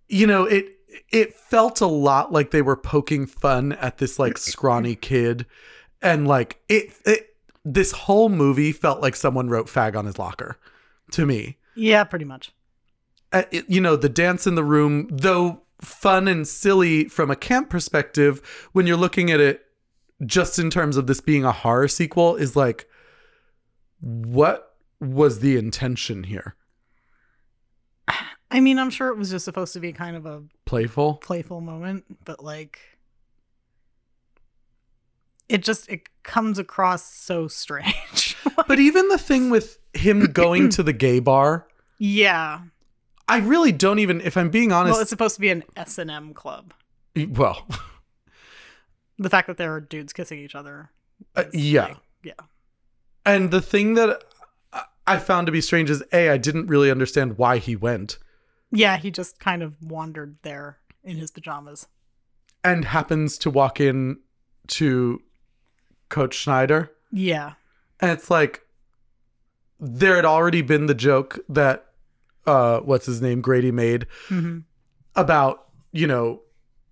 You know, it felt a lot like they were poking fun at this like scrawny kid. And like it this whole movie felt like someone wrote fag on his locker to me. Yeah, pretty much. You know, the dance in the room, though fun and silly from a camp perspective, when you're looking at it just in terms of this being a horror sequel, is like, what was the intention here? I mean, I'm sure it was just supposed to be kind of a playful moment, but like it comes across so strange. Like, but even the thing with him going to the gay bar. Yeah. I really don't even, if I'm being honest. Well, it's supposed to be an S&M club. Well. The fact that there are dudes kissing each other. Yeah. Like, yeah. And the thing that I found to be strange is, I didn't really understand why he went. Yeah, he just kind of wandered there in his pajamas. And happens to walk in to Coach Schneider. Yeah. And it's like, there had already been the joke that, what's his name, Grady made mm-hmm. about, you know,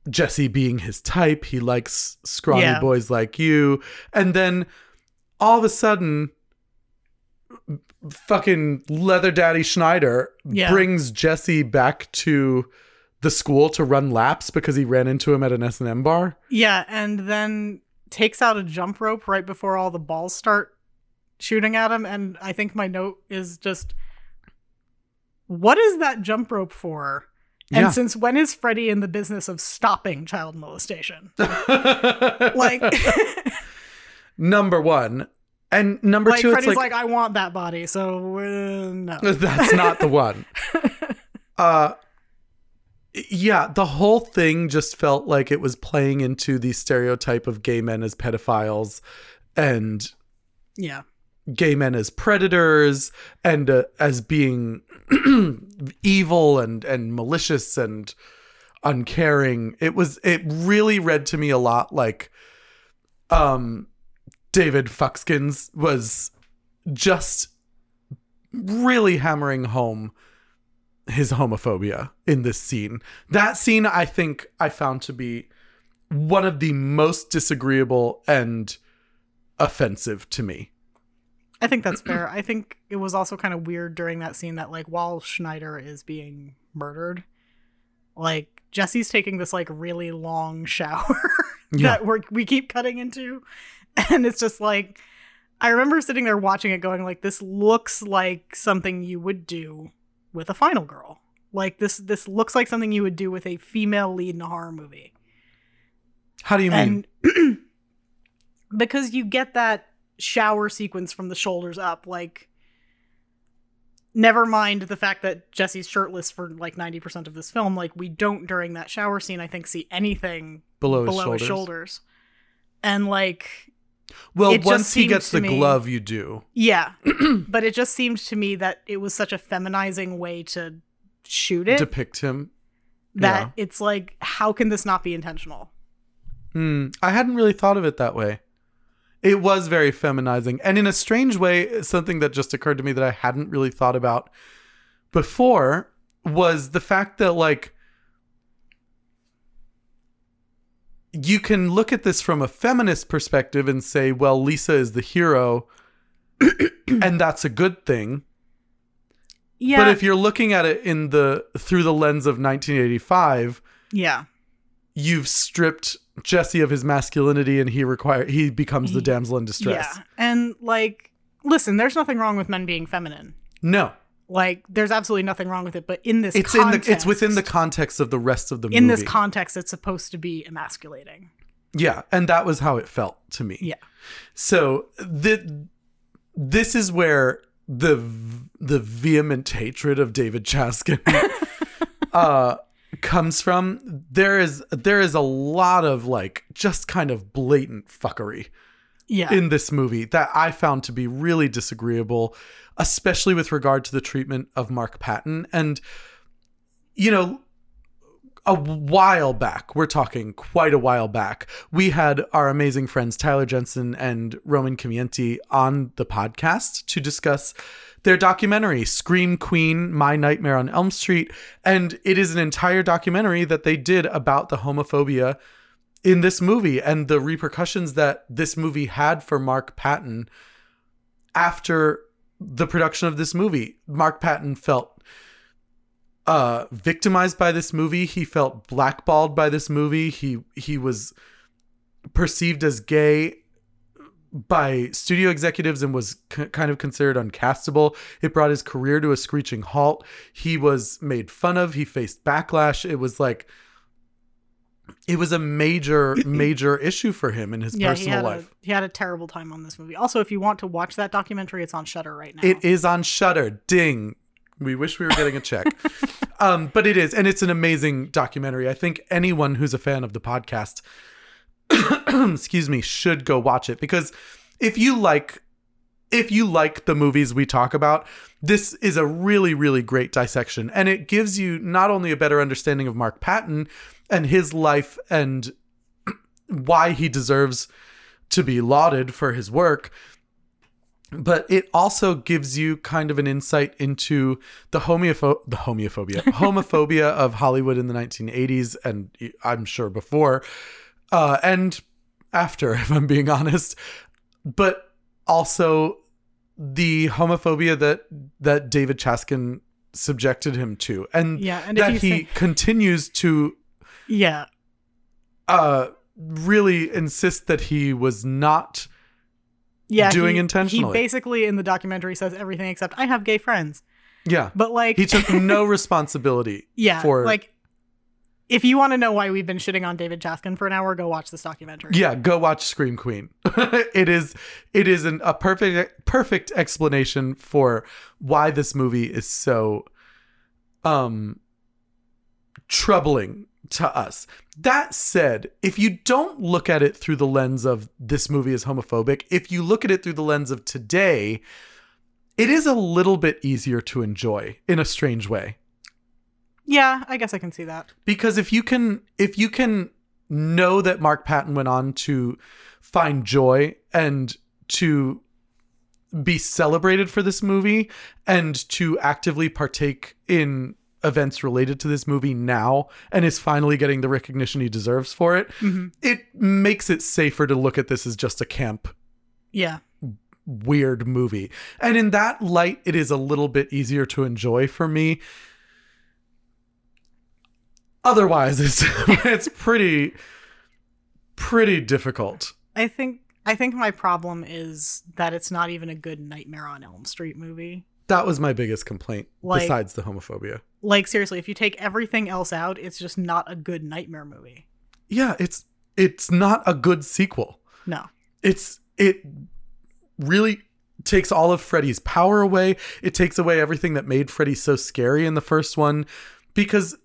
Jesse being his type. He likes scrawny boys like you. And then all of a sudden, fucking leather daddy Schneider brings Jesse back to the school to run laps because he ran into him at an S&M bar. Yeah. And then takes out a jump rope right before all the balls start shooting at him. And I think my note is just, what is that jump rope for? And since when is Freddy in the business of stopping child molestation? Like, number one. And number two, Freddy's it's like, I want that body. So no, that's not the one. Yeah, the whole thing just felt like it was playing into the stereotype of gay men as pedophiles and gay men as predators and as being evil and malicious and uncaring. It really read to me a lot like David Fuckskins was just really hammering home his homophobia in this scene. That scene, I think I found to be one of the most disagreeable and offensive to me. I think that's fair. I think it was also kind of weird during that scene that like while Schneider is being murdered, like Jesse's taking this like really long shower that we keep cutting into. And it's just like, I remember sitting there watching it going like, this looks like something you would do with a final girl. Like this looks like something you would do with a female lead in a horror movie. How do you mean? Because you get that shower sequence from the shoulders up, like never mind the fact that Jesse's shirtless for like 90% of this film. Like we don't during that shower scene, I think, see anything below his shoulders. And like, well, once he gets the glove, you do. Yeah. But it just seemed to me that it was such a feminizing way to shoot it. Depict him. That it's like, how can this not be intentional? I hadn't really thought of it that way. It was very feminizing. And in a strange way, something that just occurred to me that I hadn't really thought about before was the fact that like, you can look at this from a feminist perspective and say, well, Lisa is the hero And that's a good thing. Yeah. But if you're looking at it in the through the lens of 1985, yeah, you've stripped Jesse of his masculinity, and he becomes the damsel in distress. Yeah. And like, listen, there's nothing wrong with men being feminine. No. Like, there's absolutely nothing wrong with it, but in this context... it's within the context of the rest of the movie. In this context, it's supposed to be emasculating. Yeah, and that was how it felt to me. Yeah. So, this is where the vehement hatred of David Chaskin comes from. There is a lot of, like, just kind of blatant fuckery. Yeah. In this movie that I found to be really disagreeable, especially with regard to the treatment of Mark Patton. And, you know, a while back, we're talking quite a while back, we had our amazing friends Tyler Jensen and Roman Camienti on the podcast to discuss their documentary, Scream Queen, My Nightmare on Elm Street. And it is an entire documentary that they did about the homophobia in this movie and the repercussions that this movie had for Mark Patton after the production of this movie. Mark Patton felt victimized by this movie. He felt blackballed by this movie. He was perceived as gay by studio executives and was kind of considered uncastable. It brought his career to a screeching halt. He was made fun of. He faced backlash. It was like... it was a major issue for him in his personal life. He had a terrible time on this movie. Also, if you want to watch that documentary, it's on Shudder right now. It is on Shudder. Ding. We wish we were getting a check. But it is. And it's an amazing documentary. I think anyone who's a fan of the podcast, excuse me, should go watch it. Because if you like the movies we talk about, this is a really, really great dissection. And it gives you not only a better understanding of Mark Patton and his life and why he deserves to be lauded for his work, but it also gives you kind of an insight into the homophobia of Hollywood in the 1980s, and I'm sure before and after, if I'm being honest, but also the homophobia that David Chaskin subjected him to, and that he continues to really insist that he was not doing intentionally. He basically in the documentary says everything except I have gay friends. Yeah. But like he took no responsibility for like if you want to know why we've been shitting on David Chaskin for an hour, go watch this documentary. Yeah, go watch Scream Queen. It is a perfect explanation for why this movie is so troubling to us. That said, if you don't look at it through the lens of this movie is homophobic, if you look at it through the lens of today, it is a little bit easier to enjoy in a strange way. Yeah, I guess I can see that. Because if you can know that Mark Patton went on to find joy and to be celebrated for this movie and to actively partake in events related to this movie now and is finally getting the recognition he deserves for it, it makes it safer to look at this as just a camp weird movie. And in that light, it is a little bit easier to enjoy for me. Otherwise, it's pretty difficult. I think my problem is that it's not even a good Nightmare on Elm Street movie. That was my biggest complaint, like, besides the homophobia. Like, seriously, if you take everything else out, it's just not a good Nightmare movie. Yeah, it's not a good sequel. No. It really takes all of Freddy's power away. It takes away everything that made Freddy so scary in the first one, because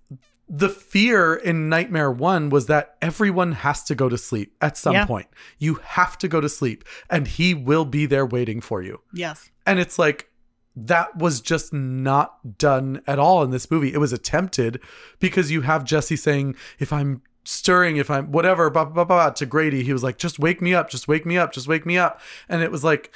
the fear in Nightmare 1 was that everyone has to go to sleep at some point. You have to go to sleep, and he will be there waiting for you. Yes. And it's like, that was just not done at all in this movie. It was attempted because you have Jesse saying, if I'm stirring, if I'm whatever, blah, blah, blah, to Grady, he was like, just wake me up, just wake me up, just wake me up. And it was like,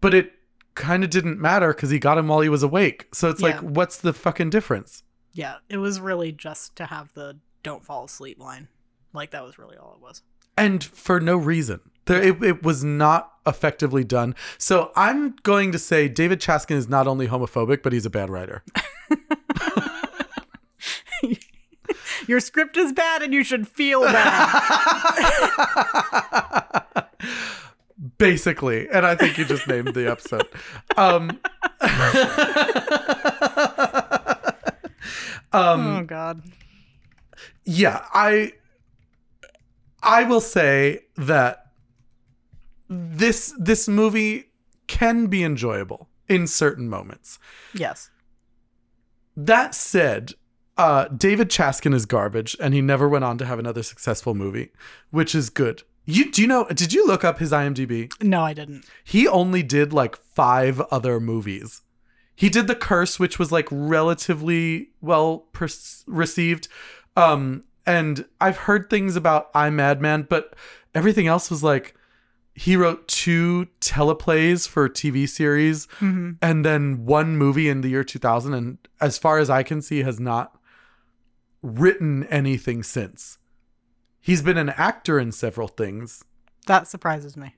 but it kind of didn't matter because he got him while he was awake. So it's like, what's the fucking difference? Yeah, it was really just to have the don't fall asleep line. Like, that was really all it was. And for no reason. It was not effectively done. So I'm going to say David Chaskin is not only homophobic, but he's a bad writer. Your script is bad and you should feel bad. Basically. And I think you just named the episode. Oh, God. Yeah, I will say that this movie can be enjoyable in certain moments. Yes. That said, David Chaskin is garbage, and he never went on to have another successful movie, which is good. Did you look up his IMDb? No, I didn't. He only did like 5 other movies. He did The Curse, which was like relatively well received. And I've heard things about I'm Madman, but everything else was like, he wrote 2 teleplays for TV series, mm-hmm. and then 1 movie in the year 2000. And as far as I can see, has not written anything since. He's been an actor in several things. That surprises me.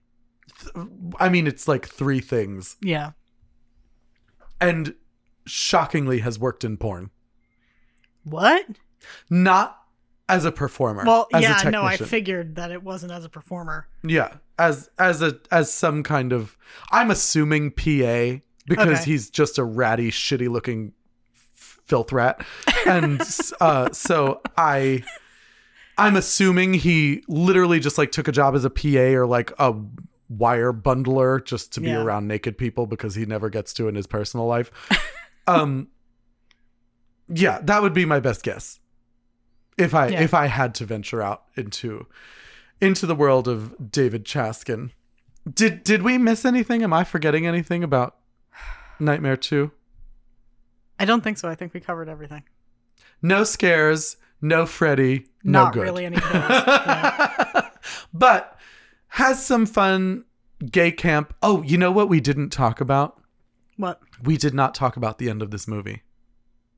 I mean, it's like 3 things. Yeah. And shockingly has worked in porn. What? Not as a performer. Well, as a technician. No, I figured that it wasn't as a performer. Yeah, as some kind of, I'm assuming PA, because he's just a ratty, shitty looking filth rat, and so I'm assuming he literally just like took a job as a PA or like a wire bundler just to be around naked people, because he never gets to in his personal life. Yeah, that would be my best guess. If I had to venture out into the world of David Chaskin. Did we miss anything? Am I forgetting anything about Nightmare 2? I don't think so. I think we covered everything. No scares, no Freddy, no good. Not really any scares. Yeah. But has some fun gay camp. Oh, you know what we didn't talk about? What? We did not talk about the end of this movie.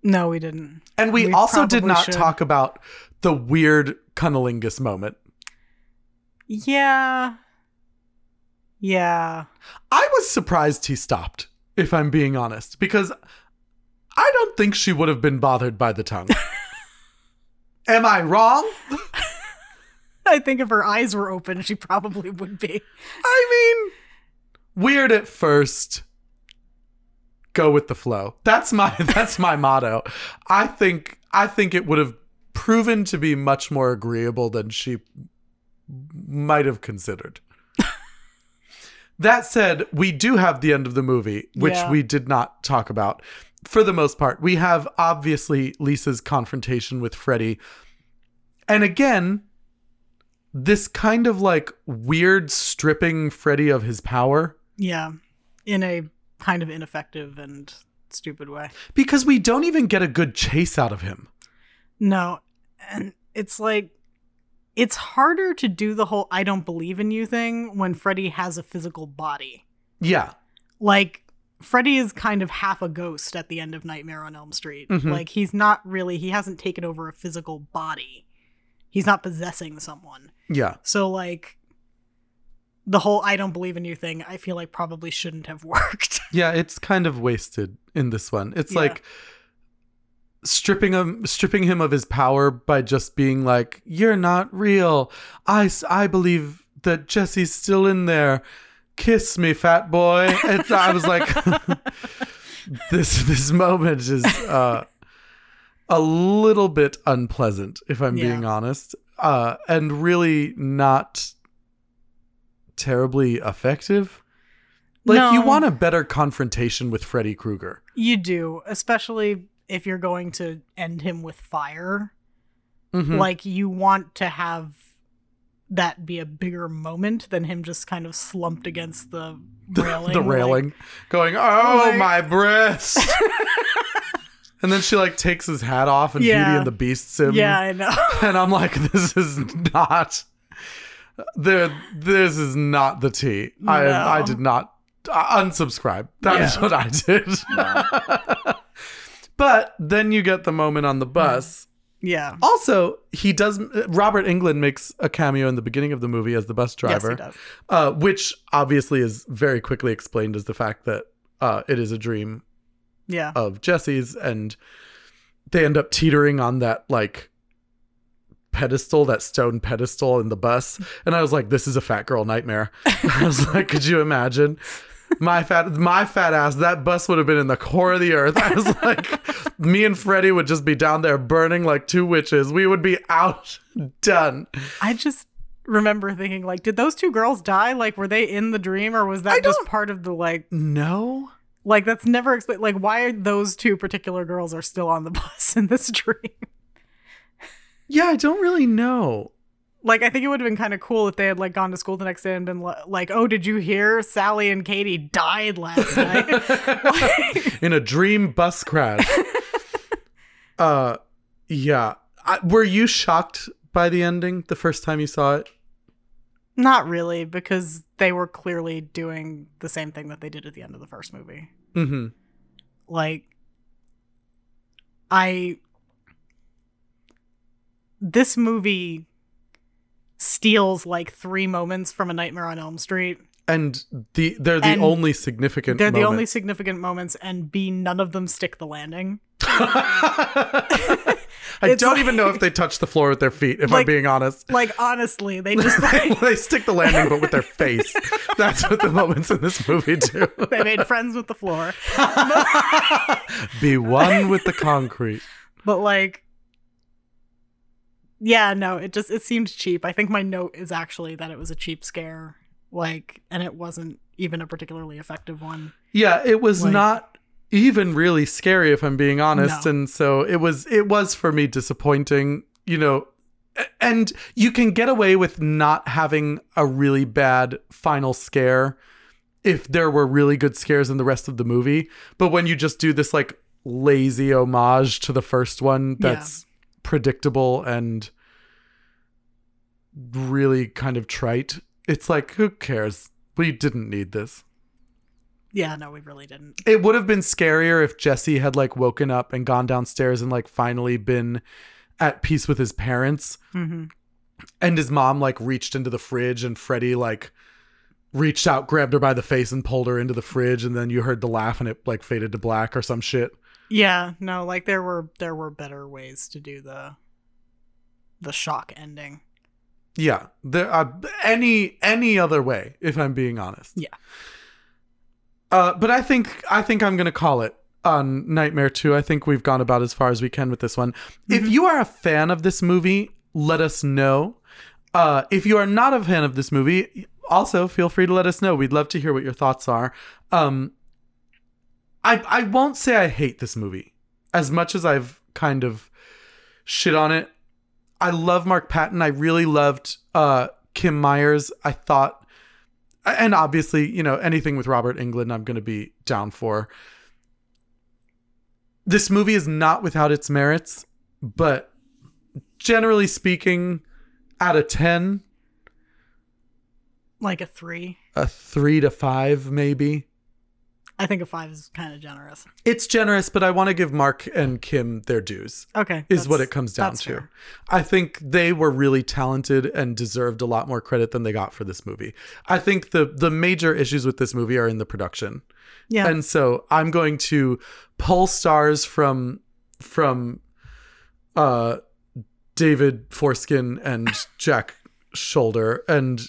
No, we didn't. And we also did not talk about the weird cunnilingus moment. Yeah. Yeah. I was surprised he stopped, if I'm being honest, because I don't think she would have been bothered by the tongue. Am I wrong? I think if her eyes were open, she probably would be. I mean, weird at first. Go with the flow. That's my motto. I think it would have proven to be much more agreeable than she might have considered. That said, we do have the end of the movie, which we did not talk about for the most part. We have obviously Lisa's confrontation with Freddy. And again, this kind of like weird stripping Freddy of his power. Yeah. In a kind of ineffective and stupid way. Because we don't even get a good chase out of him. No. And it's like, it's harder to do the whole I don't believe in you thing when Freddy has a physical body. Yeah. Like, Freddy is kind of half a ghost at the end of Nightmare on Elm Street. Mm-hmm. Like, he hasn't taken over a physical body. He's not possessing someone. Yeah. So like, the whole I don't believe in you thing, I feel like probably shouldn't have worked. Yeah, it's kind of wasted in this one. It's like stripping him of his power by just being like, you're not real. I believe that Jesse's still in there. Kiss me, fat boy. I was like, this moment is a little bit unpleasant, if I'm being honest, and really not terribly effective. Like, no. You want a better confrontation with Freddy Krueger. You do, especially if you're going to end him with fire. Mm-hmm. Like, you want to have that be a bigger moment than him just kind of slumped against the railing. The railing. Like, going, oh, my breast. And then she like takes his hat off and Beauty and the Beasts him. Yeah, I know. And I'm like, this is not... This is not the tea. No. I did not unsubscribe. That is what I did. No. But then you get the moment on the bus Yeah. Also, he does. Robert Englund makes a cameo in the beginning of the movie as the bus driver. Yes, he does. Which obviously is very quickly explained as the fact that it is a dream. Yeah. Of Jesse's, and they end up teetering on that like pedestal, that stone pedestal in the bus. And I was like, this is a fat girl nightmare. I was like, could you imagine? My fat ass, that bus would have been in the core of the earth. I was like, me and Freddie would just be down there burning like two witches. We would be out, done. I just remember thinking, like, did those two girls die? Like, were they in the dream, or was that just part of the, like... No. Like, that's never explained. Like, why those two particular girls are still on the bus in this dream? Yeah, I don't really know. Like, I think it would have been kind of cool if they had, like, gone to school the next day and been like, oh, did you hear Sally and Katie died last night? Like... in a dream bus crash. Yeah. Were you shocked by the ending the first time you saw it? Not really, because they were clearly doing the same thing that they did at the end of the first movie. Mm-hmm. Like, this movie... steals like three moments from A Nightmare on Elm Street, and they're the only significant moments, and B, none of them stick the landing. I don't even know if they touch the floor with their feet, if I'm being honest. Like, honestly, they just they stick the landing, but with their face. That's what the moments in this movie do. They made friends with the floor. Be one with the concrete. But like, yeah, no, it seemed cheap. I think my note is actually that it was a cheap scare, like, and it wasn't even a particularly effective one. Yeah, it was like, not even really scary, if I'm being honest. No. And so it was for me disappointing, you know, and you can get away with not having a really bad final scare if there were really good scares in the rest of the movie. But when you just do this like lazy homage to the first one, that's... yeah. predictable and really kind of trite. It's like, who cares? We didn't need this. Yeah, no, we really didn't. It would have been scarier if Jesse had like woken up and gone downstairs and like finally been at peace with his parents. Mm-hmm. And his mom like reached into the fridge, and Freddie like reached out, grabbed her by the face and pulled her into the fridge, and then you heard the laugh and it like faded to black or some shit. Yeah, no, like there were better ways to do the shock ending. Yeah, there are any other way, if I'm being honest. Yeah. But I think I'm gonna call it on Nightmare 2. I think we've gone about as far as we can with this one. Mm-hmm. If you are a fan of this movie, let us know. If you are not a fan of this movie, also feel free to let us know. We'd love to hear what your thoughts are. I won't say I hate this movie as much as I've kind of shit on it. I love Mark Patton. I really loved Kim Myers. I thought, and obviously, you know, anything with Robert Englund, I'm going to be down for. This movie is not without its merits, but generally speaking, out of 10. Like a 3. A 3 to 5, maybe. I think a 5 is kind of generous. It's generous, but I want to give Mark and Kim their dues. Okay. Is what it comes down to. Fair. I think they were really talented and deserved a lot more credit than they got for this movie. I think the major issues with this movie are in the production. Yeah. And so I'm going to pull stars from David Foreskin and Jack Sholder, and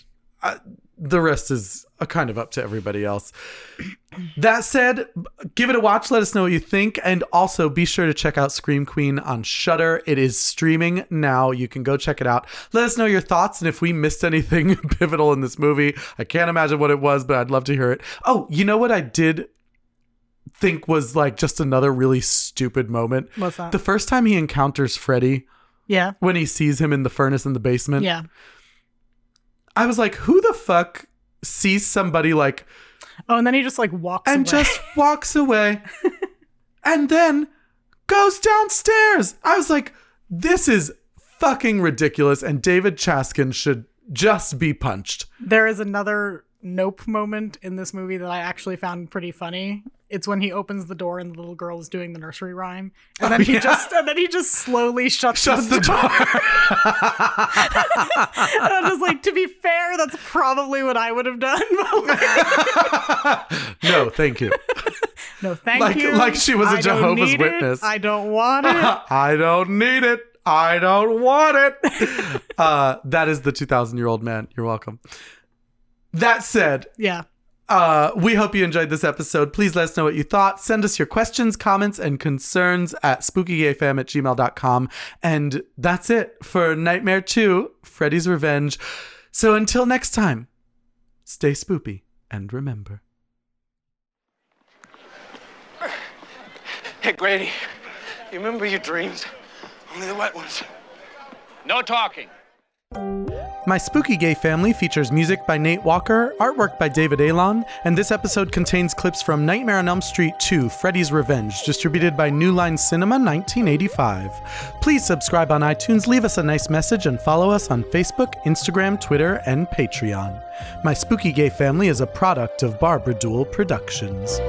the rest is kind of up to everybody else. That said, give it a watch. Let us know what you think. And also be sure to check out Scream Queen on Shudder. It is streaming now. You can go check it out. Let us know your thoughts. And if we missed anything pivotal in this movie, I can't imagine what it was, but I'd love to hear it. Oh, you know what I did think was like just another really stupid moment? What's that? The first time he encounters Freddy. Yeah. When he sees him in the furnace in the basement. Yeah. I was like, who the fuck sees somebody like... Oh, and then he just like walks away. And just walks away. And then goes downstairs. I was like, this is fucking ridiculous. And David Chaskin should just be punched. There is another nope moment in this movie that I actually found pretty funny. It's when he opens the door and the little girl is doing the nursery rhyme, and then he just slowly shuts the door. And I'm just like, to be fair, that's probably what I would have done. No, thank you. No, thank you. Like she was a Jehovah's Witness. I don't want it. I don't need it. I don't want it. That is the 2,000-year-old man. You're welcome. That said, yeah. We hope you enjoyed this episode. Please let us know what you thought. Send us your questions, comments, and concerns at spookygayfam@gmail.com. And that's it for Nightmare 2, Freddy's Revenge. So until next time, stay spoopy and remember. Hey, Grady, you remember your dreams? Only the wet ones. No talking. My Spooky Gay Family features music by Nate Walker, artwork by David Alon, and this episode contains clips from Nightmare on Elm Street 2, Freddy's Revenge, distributed by New Line Cinema 1985. Please subscribe on iTunes, leave us a nice message, and follow us on Facebook, Instagram, Twitter, and Patreon. My Spooky Gay Family is a product of Barbara Duel Productions.